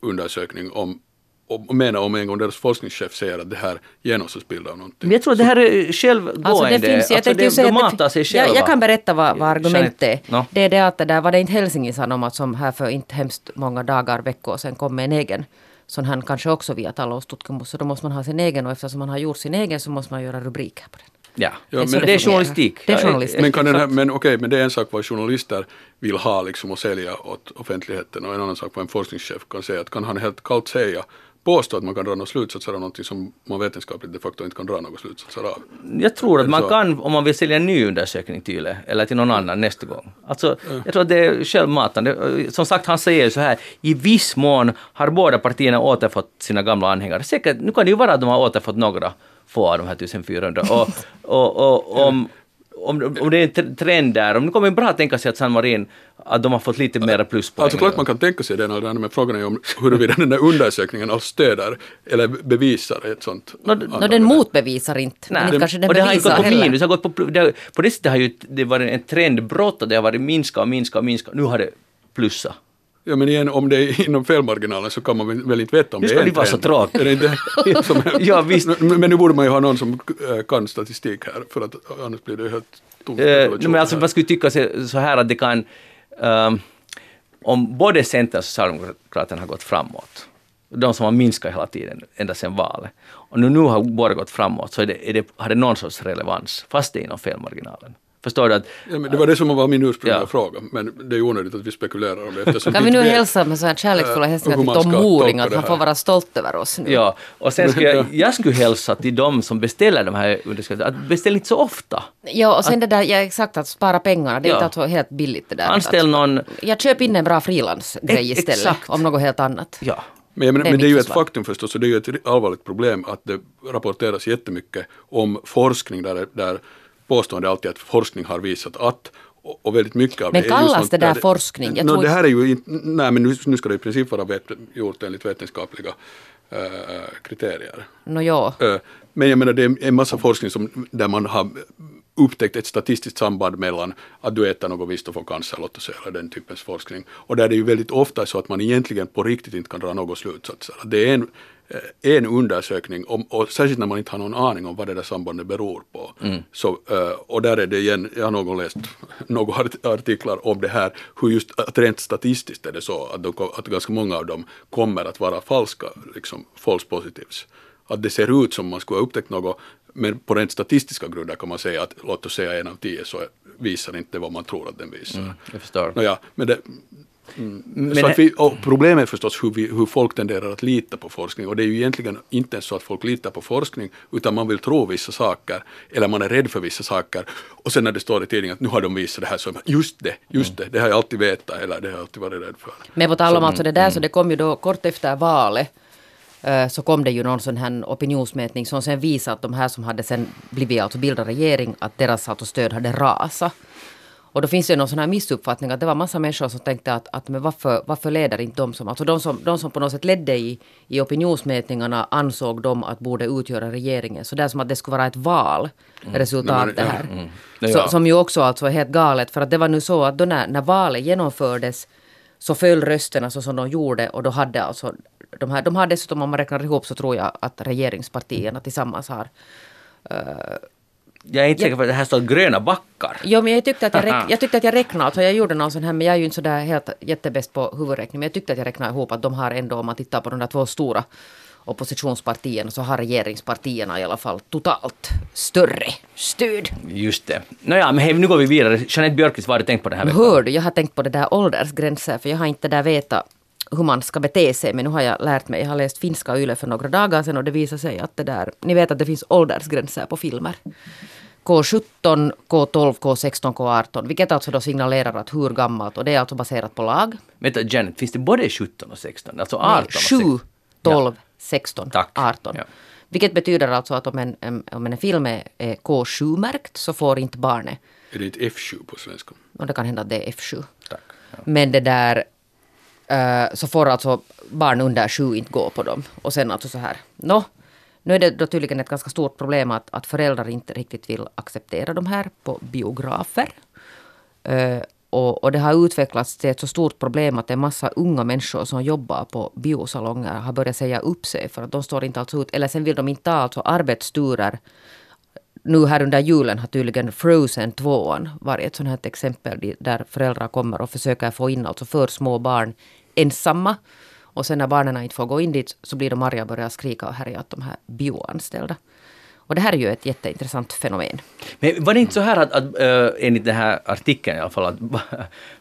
undersökning om och menar om en gång deras forskningschef säger att det här genomsyrsbild av någonting. Men jag tror det här är självgående. Alltså det finns, jag alltså det, de att matar sig själva. Jag, jag kan berätta vad, vad argumentet är. No. Det är det att det där var det inte Helsingin Sanomat som här för inte hemskt många dagar, veckor sen kom med en egen. Så han kanske också via Taloustutkimus. Så då måste man ha sin egen, och eftersom man har gjort sin egen så måste man göra rubriker på den. Ja, ja det men det, det är journalistik. Det är journalistik. Men, kan den här, men, okay, men det är en sak vad journalister vill ha liksom, och sälja åt offentligheten, och en annan sak vad en forskningschef kan säga. Att kan han helt kallt säga påstå att man kan dra några slutsatser av någonting som man vetenskapligt de facto inte kan dra några slutsatser av. Jag tror att man kan, om man vill sälja en ny undersökning till eller till någon annan nästa gång. Alltså, jag tror att det är självmatande. Som sagt, han säger så här, i viss mån har båda partierna återfått sina gamla anhängare. Säkert, nu kan det ju vara att de har återfått några få av de här fjorton hundra. Och, och, och om... Om, om det är en trend där, om det kommer bra att tänka sig att San Marin, att de har fått lite mera pluspoäng. Alltså klart man kan tänka sig det, men frågan är om huruvida den där undersökningen alls stöder eller bevisar ett sånt. No, no, den motbevisar inte. Nej. Den, den och det har inte gått på minus. Det har gått på, det, på det sättet har ju, det varit en trendbrott och det har varit minska och minska och minska. Nu har det plussa. Ja, men igen, om det är inom felmarginalen så kan man väl inte veta om det, det är en trend. Det ska vara så ja, visst. Men nu borde man ju ha någon som kan statistik här, för att annars blir det helt tomt. Uh, men alltså, man skulle tycka så här att det kan... Um, om både Centern och Socialdemokraterna har gått framåt, de som har minskat hela tiden, ända sedan valet, och nu, nu har båda gått framåt, så är det, är det, har det någon sorts relevans, fast det är inom felmarginalen. Förstår du att... Ja, men det var det som var min ursprungliga ja. fråga, men det är onödigt att vi spekulerar om det. Kan vi nu hälsa med så här kärleksfulla hälsningar till Tom Moring, att han får vara stolt över oss nu. Ja, och sen skulle jag, jag skulle hälsa till de som beställer de här underskrifterna, att beställ inte så ofta. Ja, och sen att, det där, ja, exakt, att spara pengarna, det är ja. inte att helt billigt det där. Anställ någon... Jag köper in en bra frilansgrej istället, exakt. om något helt annat. Ja. Men, men, det men det är ju ett faktum förstås, och det är ju ett allvarligt problem att det rapporteras jättemycket om forskning där, där påstående alltid att forskning har visat att, Och väldigt mycket av men det. Men kallas det där, där forskning? Jag no, tror... det här är ju inte, nej, men nu, nu ska det i princip vara vet, gjort enligt vetenskapliga äh, kriterier. No, ja. äh, men jag menar, det är en massa forskning som, där man har upptäckt ett statistiskt samband mellan att du äter något visst och får cancer, låt oss säga, eller den typens forskning. Och där det är ju väldigt ofta så att man egentligen på riktigt inte kan dra någon slutsatser. Det är en, en undersökning, om, och särskilt när man inte har någon aning om vad det där sambandet beror på. Mm. Så, och där är det igen, jag har någon läst några artiklar om det här, hur just att rent statistiskt är det så att, de, att ganska många av dem kommer att vara falska, liksom false positives. Att det ser ut som man skulle ha upptäckt något, men på rent statistiska grunder kan man säga att låt oss säga en av tio så visar inte vad man tror att den visar. Mm, jag förstår. Nåja, men det, mm, men så att vi, problemet är förstås hur, vi, hur folk tenderar att lita på forskning, och det är ju egentligen inte så att folk litar på forskning, utan man vill tro vissa saker eller man är rädd för vissa saker, och sen när det står i tidningen att nu har de visat det här, så just det, just det, det har jag alltid vetat eller det har jag alltid varit rädd för. Men på tal om alltså det där, så det kom ju då kort efter valet, så kom det ju någon sån här opinionsmätning som sen visade att de här som hade sen blivit alltså bildat regering, att deras alltså stöd hade rasat. Och då finns det ju någon sån här missuppfattning att det var massa människor som tänkte att, att men varför, varför leder inte de som, alltså de som, de som på något sätt ledde i, i opinionsmätningarna ansåg de att borde utgöra regeringen. Så det är som att det skulle vara ett valresultat mm. det här. Mm. Mm. Så, som ju också alltså är helt galet, för att det var nu så att då när, när valet genomfördes så föll rösterna så som de gjorde, och då hade alltså de här, de har dessutom, om man räknar ihop så tror jag att regeringspartierna tillsammans har... Uh, jag är inte säker på att det här står gröna backar. Jo, men jag tyckte att jag, räk, jag, tyckte att jag räknade, alltså jag gjorde någon sån här, men jag är ju inte sådär helt jättebäst på huvudräkning, men jag tyckte att jag räknade ihop att de har ändå, om man tittar på de där två stora oppositionspartierna, så har regeringspartierna i alla fall totalt större stöd. Just det. Nåja, men hej, nu går vi vidare. Jeanette Björkhus, vad har du tänkt på den här veckan? Hör du, jag har tänkt på det där åldersgränser, för jag har inte där vetat hur man ska bete sig, men nu har jag lärt mig, jag har läst finska Yle för några dagar sedan, och det visar sig att det där, ni vet att det finns åldersgränser på filmer. K sjutton, K tolv, K sexton, K arton, vilket alltså då signalerar att hur gammalt, och det är alltså baserat på lag. Men Janet, finns det både sjutton och sexton? Alltså arton och sexton? sju, tolv, ja. sexton, tack. arton. Ja. Vilket betyder alltså att om en, en, om en film är K sju-märkt så får inte barnet. Är det inte F sju på svenska? Och det kan hända att det är F sju. Tack. Ja. Men det där... så får alltså barn under sju inte gå på dem. Och sen alltså så här. Nå, nu är det då tydligen ett ganska stort problem att, att föräldrar inte riktigt vill acceptera de här på biografer. Uh, och, och det har utvecklats till ett så stort problem att en massa unga människor som jobbar på biosalonger har börjat säga upp sig för att de står inte alls ut. Eller sen vill de inte ta alltså arbetsturer. Nu här under julen har tydligen Frozen tvåan varit ett sånt här exempel där föräldrar kommer och försöker få in alltså för små barn ensamma. Och sen när barnen inte får gå in dit så blir de arga och börjar skrika och härja att de här bioanställda. Och det här är ju ett jätteintressant fenomen. Men var det inte så här att, att äh, enligt den här artikeln i alla fall, att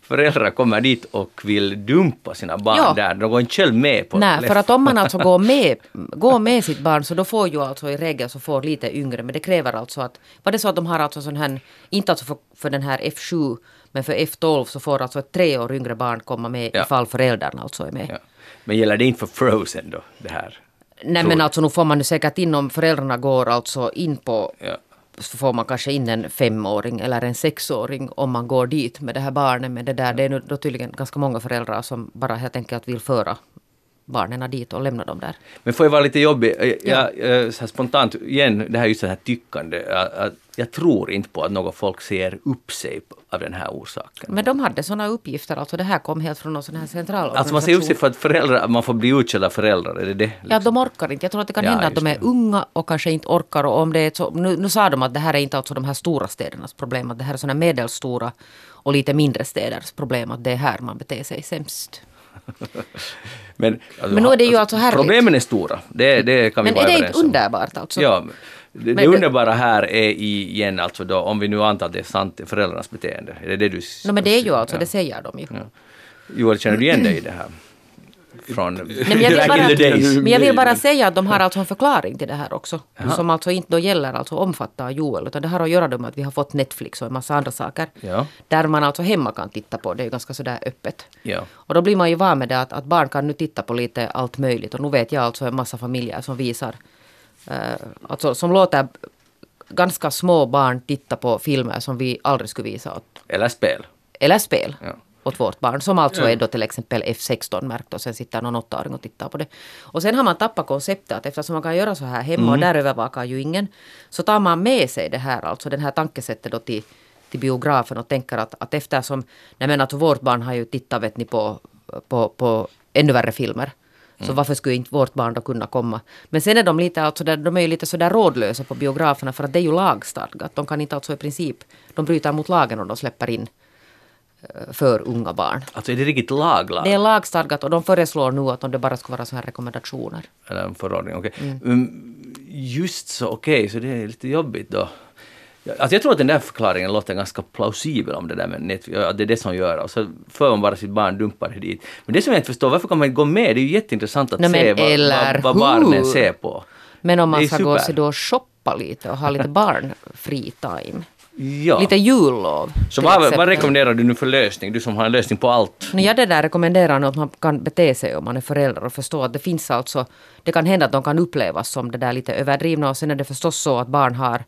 föräldrar kommer dit och vill dumpa sina barn ja. där? De går inte själv med på nej, för att om man alltså går med, går med sitt barn så då får ju alltså i regel så får lite yngre. Men det kräver alltså att, var det så att de har alltså sån här, inte alltså för, för den här F sju, men för F tolv så får alltså ett tre år yngre barn komma med ja. ifall föräldrarna alltså är med. Ja. Men gäller det inte för Frozen då, det här? Nej, men alltså nu får man ju säkert in om föräldrarna går alltså in på ja. så får man kanske in en femåring eller en sexåring om man går dit med det här barnet. Men det där, det är nu då tydligen ganska många föräldrar som bara helt enkelt vill föra barnen dit och lämna dem där. Men får jag vara lite jobbig? Jag, jag, så här spontant igen, det här är just det här tyckande. Jag, jag tror inte på att några folk ser upp sig av den här orsaken. Men de hade sådana uppgifter, alltså det här kom helt från någon sån här central. Alltså man ser upp sig för att föräldrar, man får bli utkälld av föräldrar, är det det? Liksom? Ja, de orkar inte. Jag tror att det kan ja, hända att de är det. unga och kanske inte orkar. Och om det är så, nu, nu sa de att det här är inte alltså de här stora städernas problem, att det här är sådana medelstora och lite mindre städers problem, att det är här man beter sig sämst. Men, alltså, men nu är det ju alltså härligt. Problemen är stora. Det, det kan vi men är det inte underbart alltså? Ja, det, det underbara här är igen alltså då, om vi nu antar att det är sant, föräldrarnas beteende. Är det det du... No, men det är ju alltså, ja. det säger de ju. Ja. Joel, känner du igen dig i det här? Från, Nej, men, jag bara, men jag vill bara säga att de har alltså en förklaring till det här också. Aha. Som alltså inte då gäller alltså omfattar Joel, utan det har att göra med att vi har fått Netflix och en massa andra saker. Ja. Där man alltså hemma kan titta på, det är ju ganska sådär öppet. Ja. Och då blir man ju van med det att, att barn kan nu titta på lite allt möjligt. Och nu vet jag alltså en massa familjer som visar, eh, alltså som låter ganska små barn tittar på filmer som vi aldrig skulle visa åt. Eller spel. Eller spel ja. Åt vårt barn, som alltså ja. Är då till exempel F sexton-märkt och sen sitter någon åttaåring och tittar på det. Och sen har man tappat konceptet att eftersom man kan göra så här hemma mm. och där övervakar ju ingen, så tar man med sig det här, alltså den här tankesättet då till, till biografen och tänker att, att eftersom, nej men att vårt barn har ju tittat vet ni, på, på, på ännu värre filmer. Mm. Så varför skulle inte vårt barn då kunna komma? Men sen är de lite, alltså, de är ju lite sådär rådlösa på biograferna för att det är ju lagstadgat. De kan inte alltså i princip, de bryter mot lagen och de släpper in för unga barn. Alltså är det riktigt laglag? Det är lagstadgat och de föreslår nu att om det bara ska vara så här rekommendationer. Eller en förordning, okej. Okay. Mm. Um, just så, okej, okay, så det är lite jobbigt då. Alltså jag tror att den där förklaringen låter ganska plausibel om det där med Netflix, ja, det är det som gör det. Och så för man bara sitt barn dumpar det dit. Men det som jag inte förstår, varför kan man inte gå med? Det är ju jätteintressant att no, se vad, vad, vad barnen ser på. Men om man ska super. Gå sig då och shoppa lite och ha lite barnfree time. Ja. Lite jullov. Så vad, vad rekommenderar du nu för lösning? Du som har en lösning på allt. No, jag det där rekommenderar att man kan bete sig om man är förälder och förstå att det finns alltså, det kan hända att de kan upplevas som det där lite överdrivna och sen är det förstås så att barn har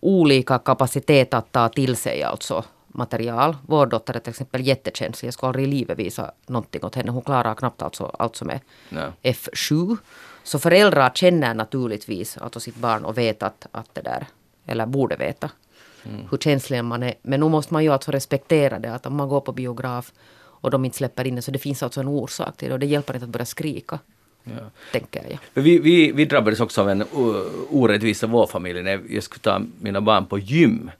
olika kapacitet att ta till sig alltså material. Vår dotter är till exempel jättekänslig. Jag ska aldrig i livet visa någonting åt henne. Hon klarar knappt alltså allt som är no. F sju. Så föräldrar känner naturligtvis alltså sitt barn och vet att, att det där, eller borde veta mm. hur känslig man är. Men nu måste man ju alltså respektera det att om man går på biograf och de inte släpper in det, så det finns alltså en orsak till det. Och det hjälper inte att börja skrika. Ja. Tänker jag. Vi, vi, vi drabbades också av en orättvisa vår familj när jag skulle ta mina barn på gym.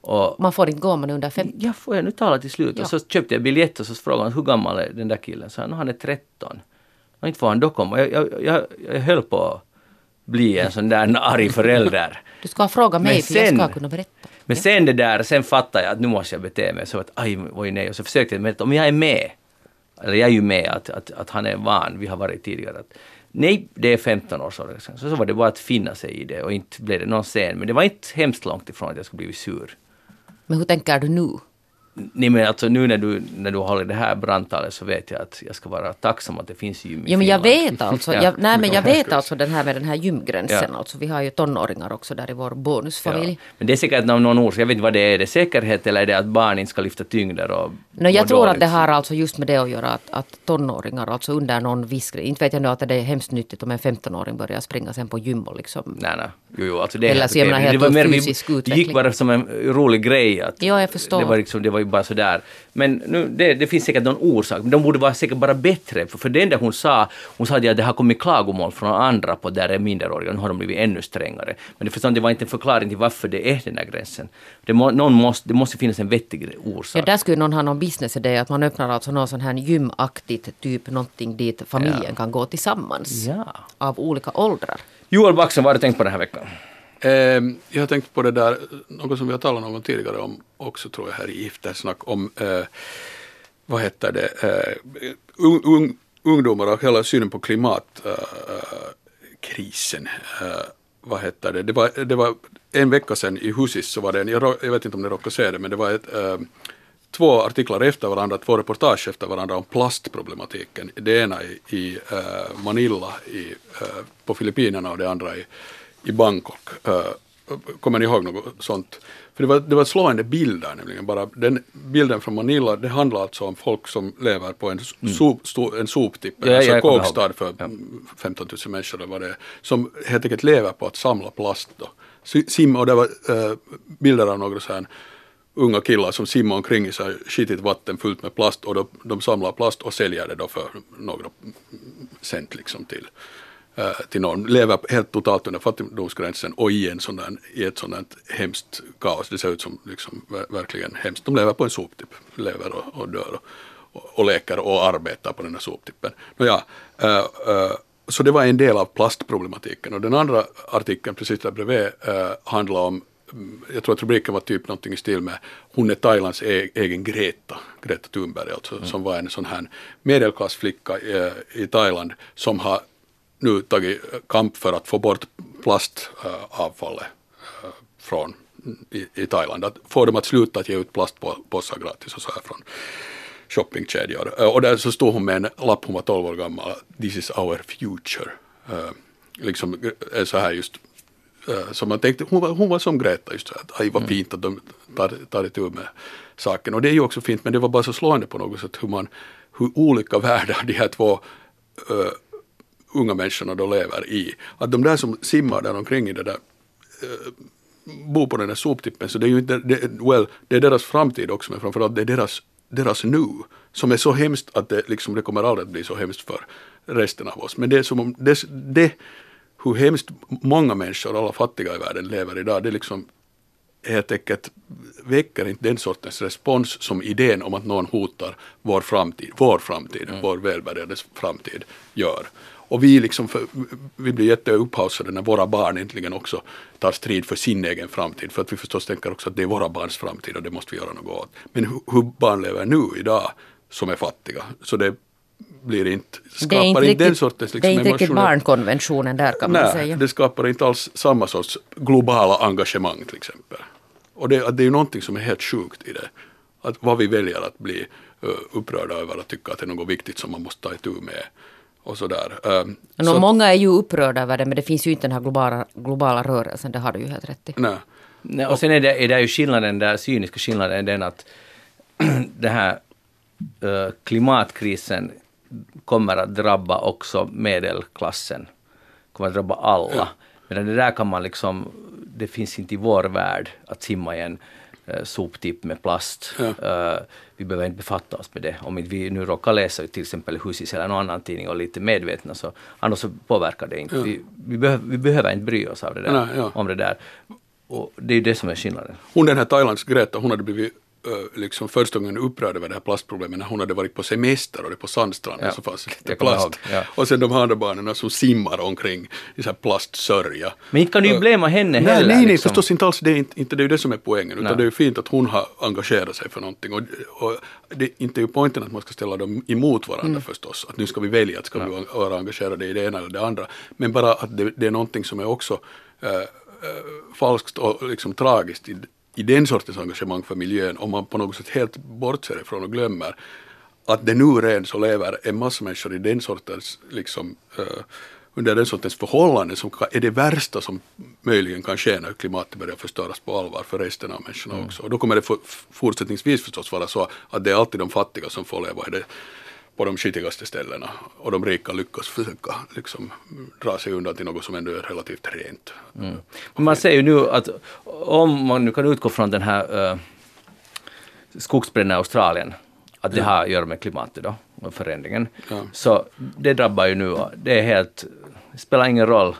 Och man får inte gå om man är under fem. Ja, får jag nu tala till slut. Ja. Och så köpte jag biljett och så frågade han hur gammal är den där killen? Så han, han är tretton. Och inte får han då komma. Jag, jag, jag, jag höll på att bli en sån där arg förälder. Du ska fråga mig men för sen, jag ska kunna berätta. Men ja. Sen det där, sen fattar jag att nu måste jag bete mig. Så att aj, oj nej. Och så försökte jag, men om jag är med. Eller jag är ju med att, att, att han är van, vi har varit tidigare. Att, nej, det är femton år sedan. Så, så var det bara att finna sig i det och inte blev det någon sen. Men det var inte hemskt långt ifrån att jag skulle bli sur. Men hur tänker du nu? Nej, men alltså nu när du, när du håller det här brandtalet så vet jag att jag ska vara tacksam att det finns gym i Finland. Jo, men jag vet alltså, jag, nej, men jag vet alltså den här med den här gymgränsen. Ja. Alltså, vi har ju tonåringar också där i vår bonusfamilj. Ja. Men det är säkert någon orsak, jag vet inte vad det är. Är det säkerhet eller är det att barnen ska lyfta tyngder? Och no, jag tror dåligt? Att det har alltså just med det att göra att, att tonåringar alltså under någon viss grej. Inte vet jag nu att det är hemskt nyttigt om en femtonåring börjar springa sen på gym och liksom. Nej, nej. Jo, jo, alltså det, eller så jag menar helt det var fysisk utveckling. Det gick bara som en rolig grej. Att ja, jag förstår. Det var liksom, det var bara sådär. Men nu, det, det finns säkert någon orsak. De borde vara säkert bara bättre. För, för det enda hon sa, hon sa att ja, det har kommit klagomål från andra på där är minderåriga. Nu har de blivit ännu strängare. Men det, förstås, det var inte en förklaring till varför det är den där gränsen. Det, må, någon måste, det måste finnas en vettig orsak. Ja, där skulle någon ha någon businessidé att man öppnar alltså någon sån här gymaktigt typ någonting dit familjen ja. Kan gå tillsammans. Ja. Av olika åldrar. Joel Backström, vad har du tänkt på den här veckan? Jag har tänkt på det där, något som vi har talat någon tidigare om också tror jag här i Giftersnack om, eh, vad heter det, eh, un, un, ungdomar och hela synen på klimatkrisen. Eh, eh, vad heter det, det var, det var en vecka sedan i Husis så var det en, jag, jag vet inte om ni råkar se det, men det var ett, eh, två artiklar efter varandra, två reportage efter varandra om plastproblematiken. Det ena i, i eh, Manila i, eh, på Filippinerna och det andra i i Bangkok. Kommer ni ihåg något sånt? För det var, det var slående bilder nämligen. Bara den bilden från Manila, det handlar alltså om folk som lever på en, mm. sop, sto, en soptipp, ja, alltså en kåkstad för ja. femton tusen människor eller vad det är, som helt enkelt lever på att samla plast då. Sim, och det var äh, bilder av några så här unga killar som simmar omkring i så här skitigt vatten fullt med plast och då, de samlar plast och säljer det då för några cent liksom till till någon, lever helt totalt under fattigdomsgränsen och i, en sån där, i ett sådant hemskt kaos. Det ser ut som liksom, verkligen hemskt. De lever på en soptipp, lever och, och dör och, och läker och arbetar på den här soptippen. Nåja, äh, äh, så det var en del av plastproblematiken. Och den andra artikeln precis där bredvid äh, handlar om, jag tror att rubriken var typ någonting i stil med hon är Thailands e- egen Greta, Greta Thunberg alltså, mm. som var en sån här medelklassflicka äh, i Thailand som har nu tagit kamp för att få bort plastavfallet från i, i Thailand. Att få dem att sluta att ge ut plastpåsar gratis och så här från shoppingkedjor. Och där så stod hon med en lapp, hon var tolv år gammal. This is our future. Liksom så här just som man tänkte, hon var, hon var som Greta just så att aj vad fint att de tar, tar det tur med saken. Och det är ju också fint, men det var bara så slående på något sätt hur, man, hur olika världar de här två uh, unga människorna då lever i. Att de där som simmar där omkring i det där uh, bor på den där soptippen, så det är ju inte, det, well, det är deras framtid också, men framförallt det är deras, deras nu som är så hemskt att det, liksom, det kommer aldrig att bli så hemskt för resten av oss. Men det är som om det, det hur hemskt många människor, alla fattiga i världen, lever idag, det liksom helt enkelt väcker inte den sortens respons som idén om att någon hotar vår framtid, vår framtid, mm. vår välbärgades framtid gör. Och vi, liksom för, vi blir jätteupphaussade när våra barn äntligen också tar strid för sin egen framtid, för att vi förstås tänker också att det är våra barns framtid och det måste vi göra något åt. Men hur, hur barn lever nu idag som är fattiga, så det blir inte, skapar inte, inte den sortens liksom, det är inte riktigt barnkonventionen där kan man nej, säga. Det skapar inte alls samma sorts globala engagemang till exempel. Och det, det är ju någonting som är helt sjukt i det. Att vad vi väljer att bli uh, upprörda över och tycka att det är något viktigt som man måste ta itu med. Och sådär. Um, no, så många är ju upprörda över det, men det finns ju inte den här globala, globala rörelsen, det har du ju helt rätt i. Nej. Nej, och sen är det, är det ju skillnaden, den där cyniska skillnaden är den att den här uh, klimatkrisen kommer att drabba också medelklassen. Kommer att drabba alla. Ja. Men det där kan man liksom, det finns inte i vår värld att simma i en uh, soptipp med plast. Ja. Uh, vi behöver inte befatta oss med det. Om vi nu råkar läsa till exempel Husis eller någon annan tidning och lite medvetna, så annars så påverkar det inte. Ja. Vi, vi, behöver, vi behöver inte bry oss av det där, ja, ja. om det där. Och det är ju det som är skillnaden. Hon, den här Thailands Greta, hon hade blivit liksom första gången upprörd över det här plastproblemet när hon hade varit på semester och det på sandstranden ja, så fanns lite plast. Ja. Och sen de andra barnen som simmar omkring i så här plastsörja. Men inte kan du ju blämma henne nej, heller. Nej, nej, liksom. Förstås inte alls. Det är, inte, det är ju det som är poängen, utan nej. Det är ju fint att hon har engagerat sig för någonting. Och, och det är inte ju poängen att man ska ställa dem emot varandra mm. förstås. Att nu ska vi välja att ska vi vara engagerade i det ena eller det andra. Men bara att det, det är någonting som är också äh, äh, falskt och liksom tragiskt i i den sortens engagemang för miljön, om man på något sätt helt bortser ifrån och glömmer att det nu redan så lever en massa människor i den sortens, liksom, uh, under den sortens förhållanden som är det värsta som möjligen kan ske när klimatet börjar förstöras på allvar för resten av människorna mm. också. Och då kommer det for, fortsättningsvis förstås vara så att det är alltid de fattiga som får leva i det, på de skitigaste ställena, och de rika lyckas försöka liksom dra sig undan till något som ändå är relativt rent. Mm. Man säger ju nu att om man nu kan utgå från den här äh, skogsbrännan i Australien, att det här gör med klimatet då, och förändringen, ja. Så det drabbar ju nu, det är helt, spelar ingen roll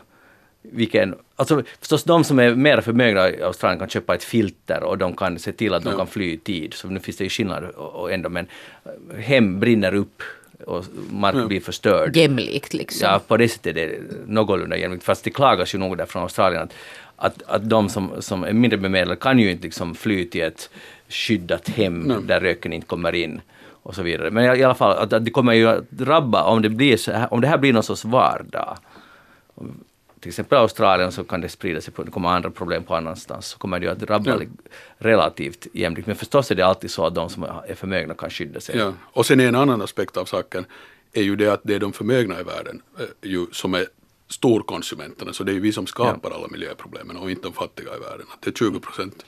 vilken, alltså förstås de som är mer förmögna i Australien kan köpa ett filter och de kan se till att de ja. kan fly i tid, så nu finns det ju skillnad och ändå, men hem brinner upp och mark ja. blir förstörd. Jämlikt liksom. Ja, på det sättet är det någorlunda jämlikt, fast det klagas ju nog där från Australien att, att, att de som, som är mindre bemedlade kan ju inte liksom fly till ett skyddat hem ja. där röken inte kommer in och så vidare, men i alla fall att, att det kommer ju att drabba om det blir så här, om det här blir någon sorts vardag. Till exempel Australien, så kan det sprida sig på, det kommer andra problem på annanstans, så kommer det ju att drabba ja. relativt jämlikt. Men förstås är det alltid så att de som är förmögna kan skydda sig. Ja. Och sen en annan aspekt av saken är ju det att det är de förmögna i världen eh, ju, som är storkonsumenterna, så det är ju vi som skapar ja. alla miljöproblemen och inte de fattiga i världen. Att det är tjugo procent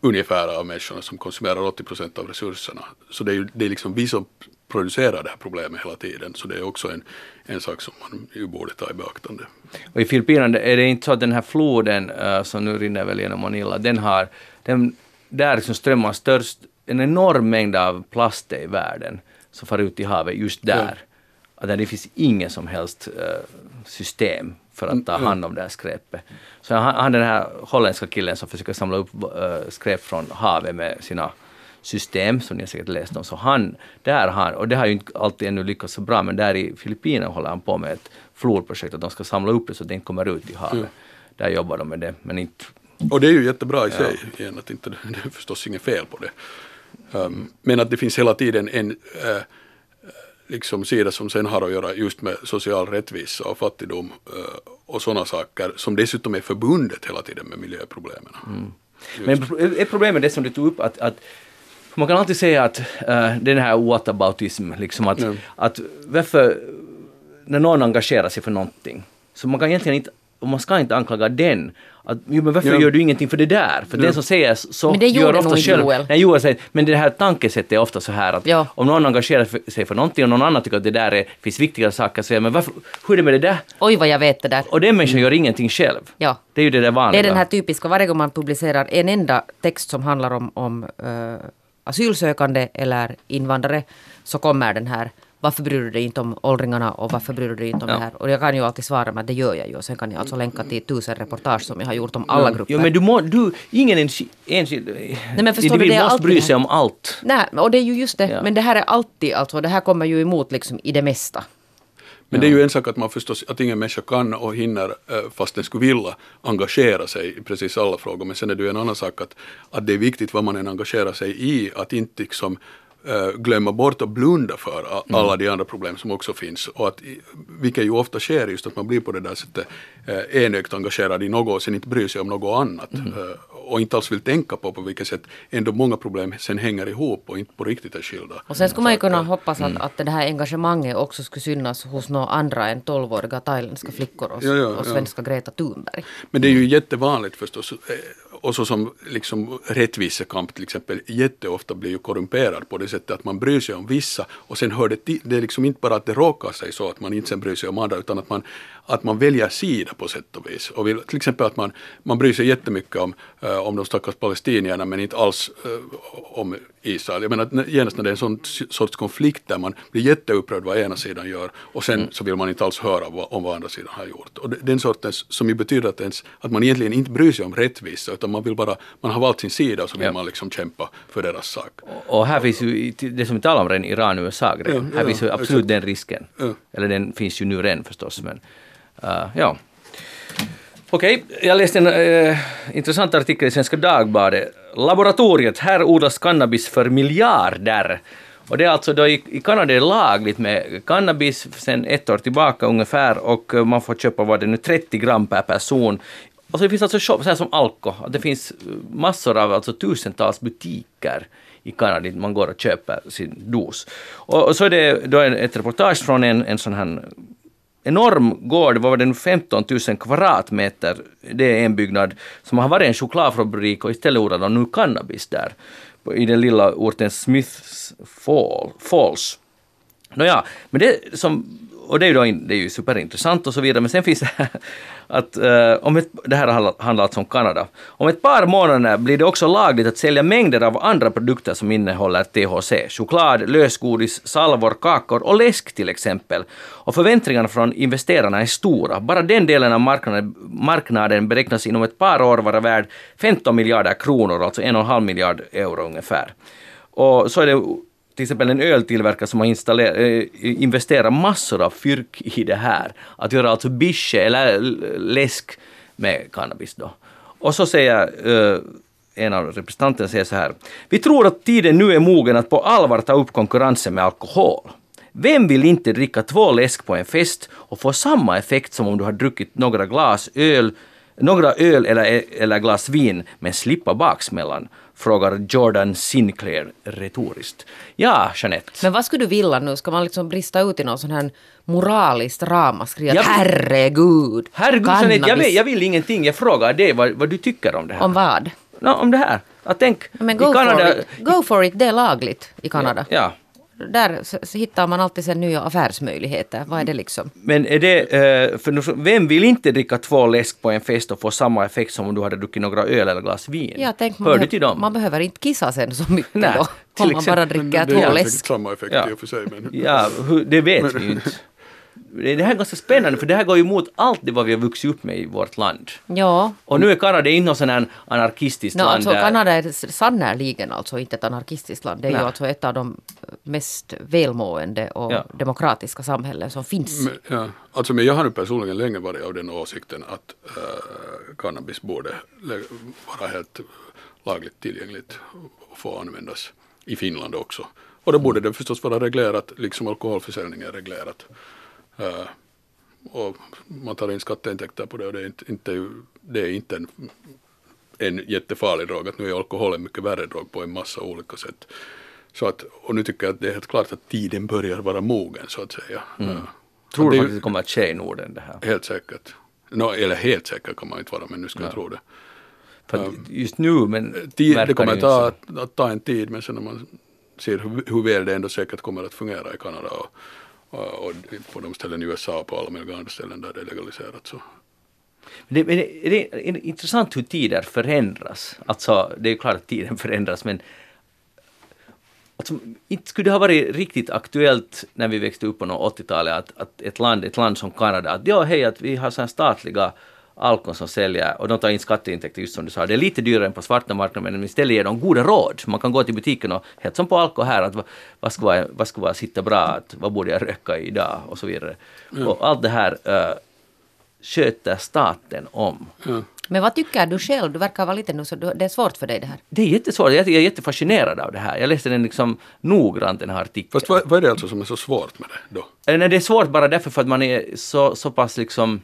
ungefär av människorna som konsumerar åttio procent av resurserna. Så det är ju det är liksom vi som producerar det här problemet hela tiden, så det är också en, en sak som man ju borde ta i beaktande. Och i Filippinerna är det inte så att den här floden uh, som nu rinner väl genom Manila, den har, den, där liksom strömmar störst, en enorm mängd av plaster i världen som far ut i havet just där. Ja. Där det finns ingen som helst uh, system för att ta hand om det här skräpet. Så han, han den här holländska killen som försöker samla upp uh, skräp från havet med sina system, som ni säkert läst om, så han, där han, och det har ju inte alltid ännu lyckats så bra, men där i Filippinerna håller han på med ett flodprojekt, att de ska samla upp det så att det inte kommer ut i havet. Mm. Där jobbar de med det, men inte... Och det är ju jättebra i sig, ja. igen, att inte, det är förstås inget fel på det. Um, men att det finns hela tiden en uh, liksom sida som sen har att göra just med social rättvisa och fattigdom uh, och sådana saker, som dessutom är förbundet hela tiden med miljöproblemen. Mm. Men ett problem är det som du tog upp, att, att man kan alltid säga att uh, den här whataboutism, liksom att, mm. att varför, när någon engagerar sig för någonting, så man kan egentligen inte och man ska inte anklaga den. Att, jo, men varför ja. gör du ingenting för det där? För ja. den som säger så gör ofta själv. Joel. Nej, Joel säger, men det här tankesättet är ofta så här att ja. om någon engagerar för, sig för någonting och någon annan tycker att det där är, finns viktigare saker, säger men varför, hur är det med det där? Oj vad jag vet det där. Och den människan gör ingenting själv. Ja. Det är ju det där vanliga. Det är den här typiska, varje gång man publicerar en enda text som handlar om, om uh, asylsökande eller invandrare så kommer den här. Varför bryr du dig inte om åldringarna och varför bryr du dig inte om ja. det här? Och jag kan ju alltid svara med att det gör jag ju. Och sen kan jag alltså länka till tusen reportage som jag har gjort om alla grupper. Ja, men du må, du, ingen enskild individ måste bry sig om allt. Nej, och det är ju just det. Ja. Men det här är alltid, alltså det här kommer ju emot liksom i det mesta. Men det är ju en sak att man förstås, att ingen människa kan och hinner, fast den skulle vilja, engagera sig i precis alla frågor. Men sen är det ju en annan sak att, att det är viktigt vad man än engagerar sig i, att inte liksom glömma bort och blunda för alla mm. de andra problem som också finns. Och att, vilket ju ofta sker just att man blir på det där sättet enögt engagerad i något och sen inte bryr sig om något annat. Mm. Och inte alls vill tänka på på vilket sätt ändå många problem sen hänger ihop och inte på riktigt är skilda. Och sen skulle man ju kunna hoppas att, mm. att det här engagemanget också skulle synas hos några andra än tolvåriga thailändska flickor och, ja, ja, och svenska ja. Greta Thunberg. Men det är ju jättevanligt förstås. Och så som liksom rättvisekamp till exempel jätteofta blir ju korrumperad på det sättet att man bryr sig om vissa och sen hör det till, det är liksom inte bara att det råkar sig så att man inte sen bryr sig om andra utan att man, att man väljer sida på sätt och vis. Och vill, till exempel att man, man bryr sig jättemycket om, uh, om de stackars palestinierna men inte alls uh, om Israel. Jag menar genast när det är en sån sorts konflikt där man blir jätteupprörd vad ena sidan gör och sen mm. så vill man inte alls höra vad, om vad andra sidan har gjort. Och den sortens som ju betyder att, ens, att man egentligen inte bryr sig om rättvisa utan man vill bara, man har valt sin sida och så vill ja. man liksom kämpa för deras sak. Och, och här finns ju, det som vi talar om redan Iran och U S A, ja, här ja, finns ju absolut exakt. den risken. Ja. Eller den finns ju nu redan förstås, men uh, ja. Okej, okay. Jag läste en äh, intressant artikel i Svenska Dagbladet. Laboratoriet, här odlas cannabis för miljarder. Och det är alltså då i, i Kanada är lagligt med cannabis sedan ett år tillbaka ungefär och man får köpa vad det nu trettio gram per person. Och så det finns alltså shop, så här som Alko, det finns massor av, alltså tusentals butiker i Kanada dit man går och köper sin dos. Och, och så är det då ett reportage från en, en sån här enorm gård, vad var den femton tusen kvadratmeter, det är en byggnad som har varit en chokladfabrik och istället odlar de nu cannabis där i den lilla orten Smiths Falls. Nåja, men det som, och det är ju, då, det är ju superintressant och så vidare, men sen finns det att eh, om ett, det här har handlat om Kanada. Om ett par månader blir det också lagligt att sälja mängder av andra produkter som innehåller T H C. Choklad, lösgodis, salvor, kakor och läsk till exempel. Och förväntningarna från investerarna är stora. Bara den delen av marknaden, marknaden beräknas inom ett par år vara värd femton miljarder kronor, alltså en och en halv miljard euro ungefär. Och så är det till exempel en öltillverkare som har äh, investerat massor av fyrk i det här. Att göra alltså bische eller läsk med cannabis då. Och så säger äh, en av representanterna säger så här. Vi tror att tiden nu är mogen att på allvar ta upp konkurrensen med alkohol. Vem vill inte dricka två läsk på en fest och få samma effekt som om du har druckit några glas öl, några öl eller, eller glas vin men slippa baksmällan? Frågar Jordan Sinclair retoriskt. Ja, Jeanette. Men vad skulle du vilja nu? Ska man liksom brista ut i någon sån här moraliskt ramaskri? Jag... Herregud! Herregud, Jeanette, jag vill, jag vill ingenting. Jag frågar dig vad, vad du tycker om det här. Om vad? No, om det här. Jag tänk, men go, i Kanada, for it. go for it, det är lagligt i Kanada. Ja. ja. Där hittar man alltid sen nya affärsmöjligheter. Vad är det liksom? Men är det, för vem vill inte dricka två läsk på en fest och få samma effekt som om du hade druckit några öl eller glas vin? Ja, tänk, man, behöver, till dem? man behöver inte kissa sen så mycket. Nej, då. Om man exempel, bara dricker två läsk. Det är säkert samma effekt ja. i och för sig. Men... Ja, det vet vi inte. Det här är ganska spännande, för det här går ju emot allt det vad vi har vuxit upp med i vårt land. Ja. Och nu är Kanada inte någon sån här anarkistiskt no, land. Alltså, där... Kanada är sannoliken alltså inte ett anarkistiskt land. Det är Nej. ju alltså ett av de mest välmående och ja. demokratiska samhällen som finns. Men, ja. Alltså, men jag har nu personligen länge varit av den åsikten att äh, cannabis borde vara helt lagligt tillgängligt och få användas i Finland också. Och då borde det förstås vara reglerat, liksom alkoholförsäljning är reglerat. Uh, och man tar in skatteintäkter på det och det är inte, inte, det är inte en, en jättefarlig drog. Att nu är alkohol en mycket värre drog på en massa olika sätt. Så att, och nu tycker jag att det är helt klart att tiden börjar vara mogen så att säga. Mm. Uh, Tror du faktiskt det kommer att ske i Norden det här? Helt säkert. No, eller helt säker kan man inte vara, men nu ska ja. jag tro det. För just nu, men tid, det kommer att ta, att ta en tid, men sen när man ser hur, hur väl det ändå säkert kommer att fungera i Kanada och, och, och på de ställen i U S A och på alla möjliga andra ställen där det är legaliserat så. Men det, är det är intressant hur tider förändras. Alltså, det är klart att tiden förändras, men alltså, inte skulle det ha varit riktigt aktuellt när vi växte upp på åttiotalet att, att ett, land, ett land som Kanada, att ja, hej, att vi har så här statliga alkon som säljer, och de tar in skatteintäkter just som du sa, det är lite dyrare än på svarta marknaden, men istället ger de goda råd. Man kan gå till butiken och helt som på alkohol här, att vad ska vara, vad ska vara sitta bra, att vad borde jag röka idag och så vidare. Mm. Och allt det här uh, sköter staten om. Mm. Men vad tycker du själv? Du verkar vara lite nu, så det är svårt för dig det här. Det är jättesvårt, jag är jättefascinerad av det här. Jag läste den liksom noggrant, den här artikeln. Fast vad, vad är det alltså som är så svårt med det då? Nej, det är svårt bara därför för att man är så, så pass liksom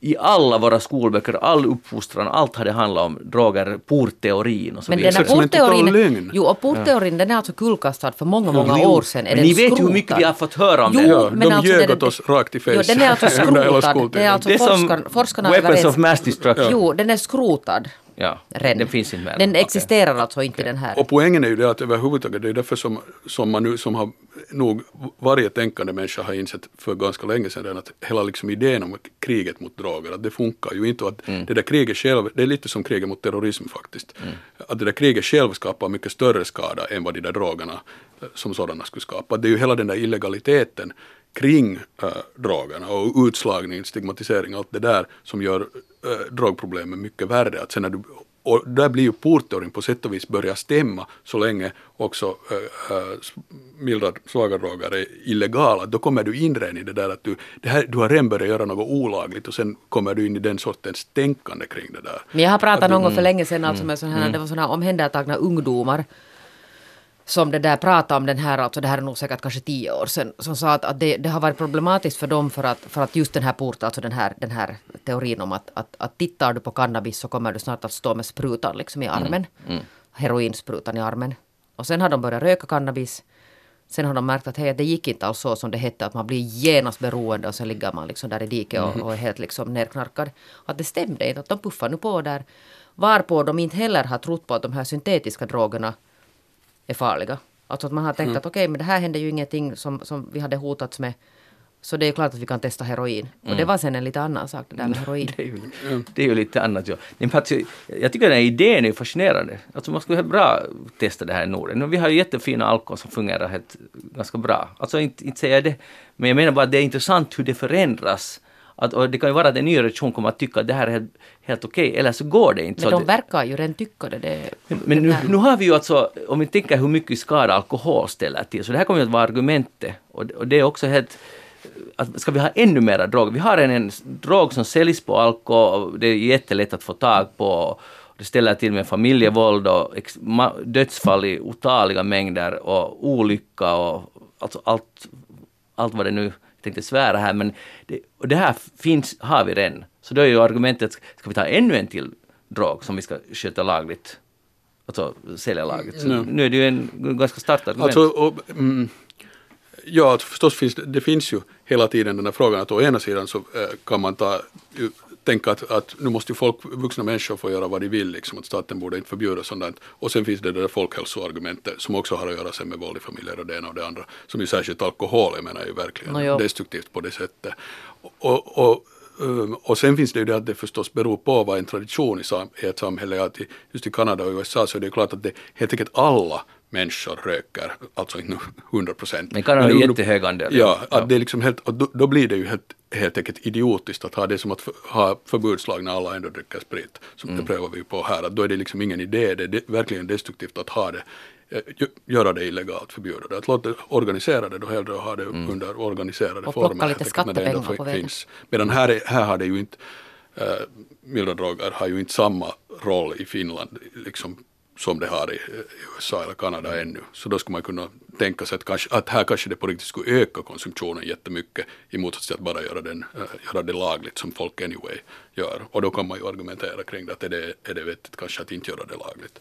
i alla våra skolböcker, all uppfostran, allt hade handlat om droger, porteorin och så vidare. Men den här porteorin, jo, och porteorin, den är alltså kullkastad för många, många jo, år sedan. Men ni vet hur mycket vi har fått höra om jo, den. Ja, men de alltså, ljögat oss rakt i face. Jo, den är alltså skrotad. Den är alltså forskar, forskarna Weapons of Mass Destruction. Jo, den är skrotad. Ja, Ren. den finns inte med. Den existerar okay. alltså inte okay. den här. Och poängen är ju det att överhuvudtaget, det är därför som, som man nu, som har nog varje tänkande människa har insett för ganska länge sedan att hela liksom idén om kriget mot droger, att det funkar ju inte, att mm. det där kriget själv, det är lite som kriget mot terrorism faktiskt, mm. att det där kriget själv skapar mycket större skada än vad de där drogerna som sådana skulle skapa. Det är ju hela den där illegaliteten kring äh, drogerna och utslagning, stigmatisering, allt det där som gör äh, drogproblemen mycket värre. Att sen när du, och där blir ju portöring på sätt och vis börjar stämma så länge också äh, äh, milda svaga droger är illegala. Då kommer du in redan i det där att du, det här, du har redan börjat göra något olagligt och sen kommer du in i den sortens tänkande kring det där. Men jag har pratat någon gång för länge sedan alltså med sån här, mm. det var såna här omhändertagna ungdomar som det där pratade om den här, alltså det här är nog säkert kanske tio år sedan, som sa att, att det, det har varit problematiskt för dem för att, för att just den här porten, alltså den här, den här teorin om att, att, att tittar du på cannabis så kommer du snart att stå med sprutan liksom i armen, mm. Mm. heroinsprutan i armen. Och sen har de börjat röka cannabis, sen har de märkt att hej, det gick inte alls så som det hette, att man blir genast beroende och sen ligger man liksom där i diket och, och är helt liksom nerknarkad. Att det stämde inte, att de puffar nu på där, varpå de inte heller har trott på att de här syntetiska drogerna är farliga. Alltså att man har tänkt mm. att okej, okay, men det här hände ju ingenting som, som vi hade hotats med. Så det är klart att vi kan testa heroin. Mm. Och det var sen en lite annan sak, det där med heroin. det, är ju, det är ju lite annat, ja. Jag tycker den här idén är fascinerande. Alltså man skulle bra testa det här i Norden. Och vi har ju jättefina alkohol som fungerar helt, ganska bra. Alltså inte, inte säger jag det. Men jag menar bara att det är intressant hur det förändras. Att, och det kan ju vara att en ny relation kommer att tycka att det här är helt, helt okej, okay, eller så går det inte. Men de verkar ju redan tycka det. det men men nu, nu har vi ju alltså, om vi tänker hur mycket skada alkohol ställer till, så det här kommer ju att vara argumentet. Och, och det är också helt, att ska vi ha ännu mera drog? Vi har en, en drog som säljs på alkohol, det är jättelätt att få tag på, det ställer till med familjevåld och ex, ma, dödsfall i otaliga mängder och olycka och alltså allt, allt vad det nu tänkte svära här, men det, och det här finns, har vi redan. Så då är ju argumentet, ska vi ta ännu en till drag som vi ska köta lagligt, alltså sälja lagligt. Så mm. nu är det ju en ganska starkt argument. Alltså, och, mm, ja, förstås finns det finns ju hela tiden den här frågan att å ena sidan så kan man ta, tänka att, att nu måste ju folk, vuxna människor få göra vad de vill, liksom, att staten borde inte förbjuda sådant. Och sen finns det det där folkhälsoargumentet som också har att göra sig med våld i familjer och det ena och det andra, som ju särskilt alkohol, jag menar, är ju verkligen no, destruktivt på det sättet. Och, och, och sen finns det ju det att det förstås beror på vad en tradition i ett samhälle är. Just i Kanada och U S A så är det ju klart att det helt enkelt alla människor röker, alltså inte hundra procent. Men kan det vara jättehög andel. Ja, ja. Att det är liksom helt, och då, då blir det ju helt, helt enkelt idiotiskt att ha det som att för, ha förbudslag när alla ändå dricker sprit, som mm. det prövar vi på här. Att då är det liksom ingen idé, det är de, verkligen destruktivt att ha det, göra det illegalt, förbjuda det. Att låta organisera det, då hellre ha det mm. under organiserade och former. Och plocka lite skattepengar på vägen. Medan här, här har det ju inte, äh, milda droger har ju inte samma roll i Finland, liksom som det har i U S A eller Kanada ännu. Så då skulle man kunna tänka sig att, kanske, att här kanske det på riktigt skulle öka konsumtionen jättemycket i motsats till att bara göra, den, äh, göra det lagligt som folk anyway gör. Och då kan man ju argumentera kring det att är det, är det vettigt kanske att inte göra det lagligt.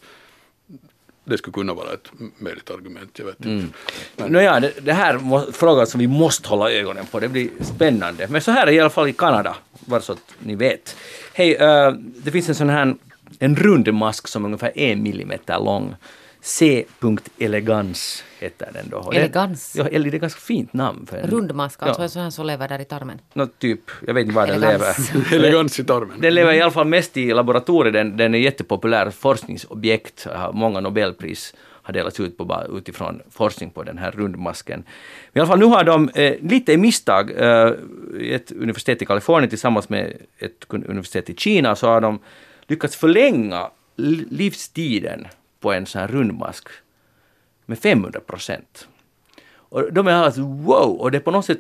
Det skulle kunna vara ett möjligt argument, jag vet inte. Mm. Men... Nå ja, det, det här är frågan som vi måste hålla ögonen på, det blir spännande. Men så här är i alla fall i Kanada. bara så att ni vet. Hej, uh, det finns en sån här, en rund mask som är ungefär en millimeter lång. C-elegans heter den då. Elegans? Ja, eller det är ganska fint namn. För en rundmask, alltså ja. En sån här som lever där i tarmen. Nå, typ. Jag vet inte var den lever. Elegans i tarmen. Den lever i alla fall mest i laboratorier. Den, den är jättepopulär forskningsobjekt. Många Nobelpris har delats ut på, bara utifrån forskning på den här rundmasken. Men i alla fall nu har de eh, lite i misstag, eh, ett universitet i Kalifornien tillsammans med ett universitet i Kina, så har de lyckats förlänga livstiden på en sån här rundmask med femhundra procent. Och de är alltså, wow, och det på något sätt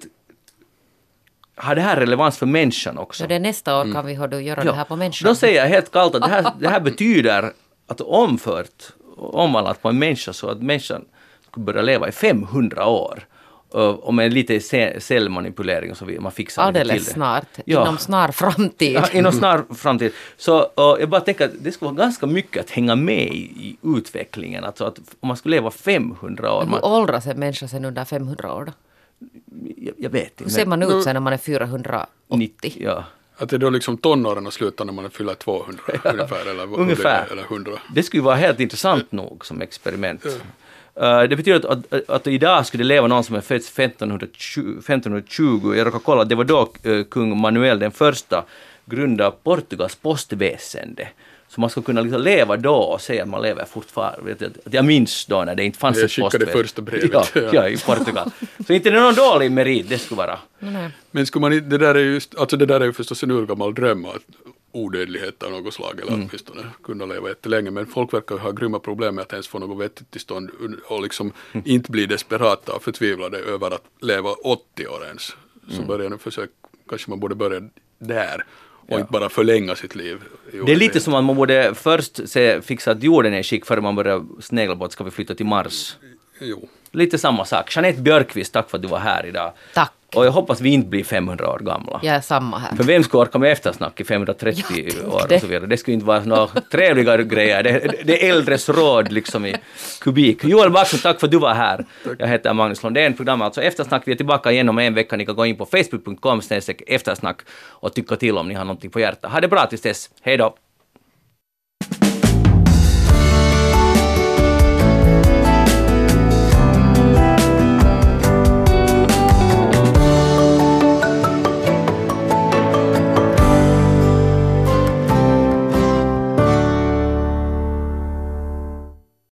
har det här relevans för människan också. Ja, det nästa år kan mm. vi ha, göra ja. det här på människan. Då säger jag helt kallt att det här, det här betyder att omfört, omvandlat på en människa så att människan skulle börja leva i femhundra år. Och med lite cellmanipulering och så vidare. Man fixar alldeles till det. Snart. Ja. Inom snar framtid. Ja, inom snar framtid. Så jag bara tänker att det skulle vara ganska mycket att hänga med i utvecklingen. Alltså att om man skulle leva femhundra år. Men hur man... åldras en människa sen under femhundra år då? Jag, jag vet inte. Hur ser man ut sen när man är fyrahundraåttio? Ja. Att det då liksom tonåren och slutar när man fyller tvåhundra ja. ungefär, eller, ungefär. Eller hundra. Det skulle vara helt intressant nog som experiment. Ja. Uh, det betyder att, att, att, att idag skulle leva någon som är född femtonhundratjugo. Jag råkar kolla, det var då uh, kung Manuel den första grundade Portugals postväsende. Så man skulle kunna liksom leva då och säga att man lever fortfarande. Att, att jag minns då när det inte fanns jag ett postväsende. Jag skickade första brevet. Ja, ja. ja, i Portugal. Så inte det är någon dålig merit, det skulle vara. Mm. Men skulle man, det där är ju alltså det där är förstås en urgammal dröm att odödlighet av något slag eller mm. åtminstone kunna leva jättelänge, men folk verkar ha grymma problem med att ens få något vettigt till stånd och liksom mm. inte bli desperata och förtvivlade över att leva åttio år ens. Så mm. börjar nu försöka, kanske man borde börja där och ja. inte bara förlänga sitt liv. Det är lite som att man borde först se, fixa att jorden är i skick före man börjar snegla på att ska vi flytta till Mars. Jo. Lite samma sak. Jeanette Björkhus, tack för att du var här idag. Tack. Och jag hoppas vi inte blir femhundra år gamla. Ja, samma här. För vem ska orka med eftersnack i femhundratrettio år och så vidare. Det skulle inte vara några trevliga grejer. Det, det är äldres råd liksom i kubik. Joel Backström, tack för att du var här. Tack. Jag heter Magnus Lundén. Programmet alltså Eftersnack. Vi är tillbaka igen om en vecka. Ni kan gå in på facebook punkt com snedstreck eftersnack och tycka till om ni har någonting på hjärta. Ha det bra tills dess. Hej då!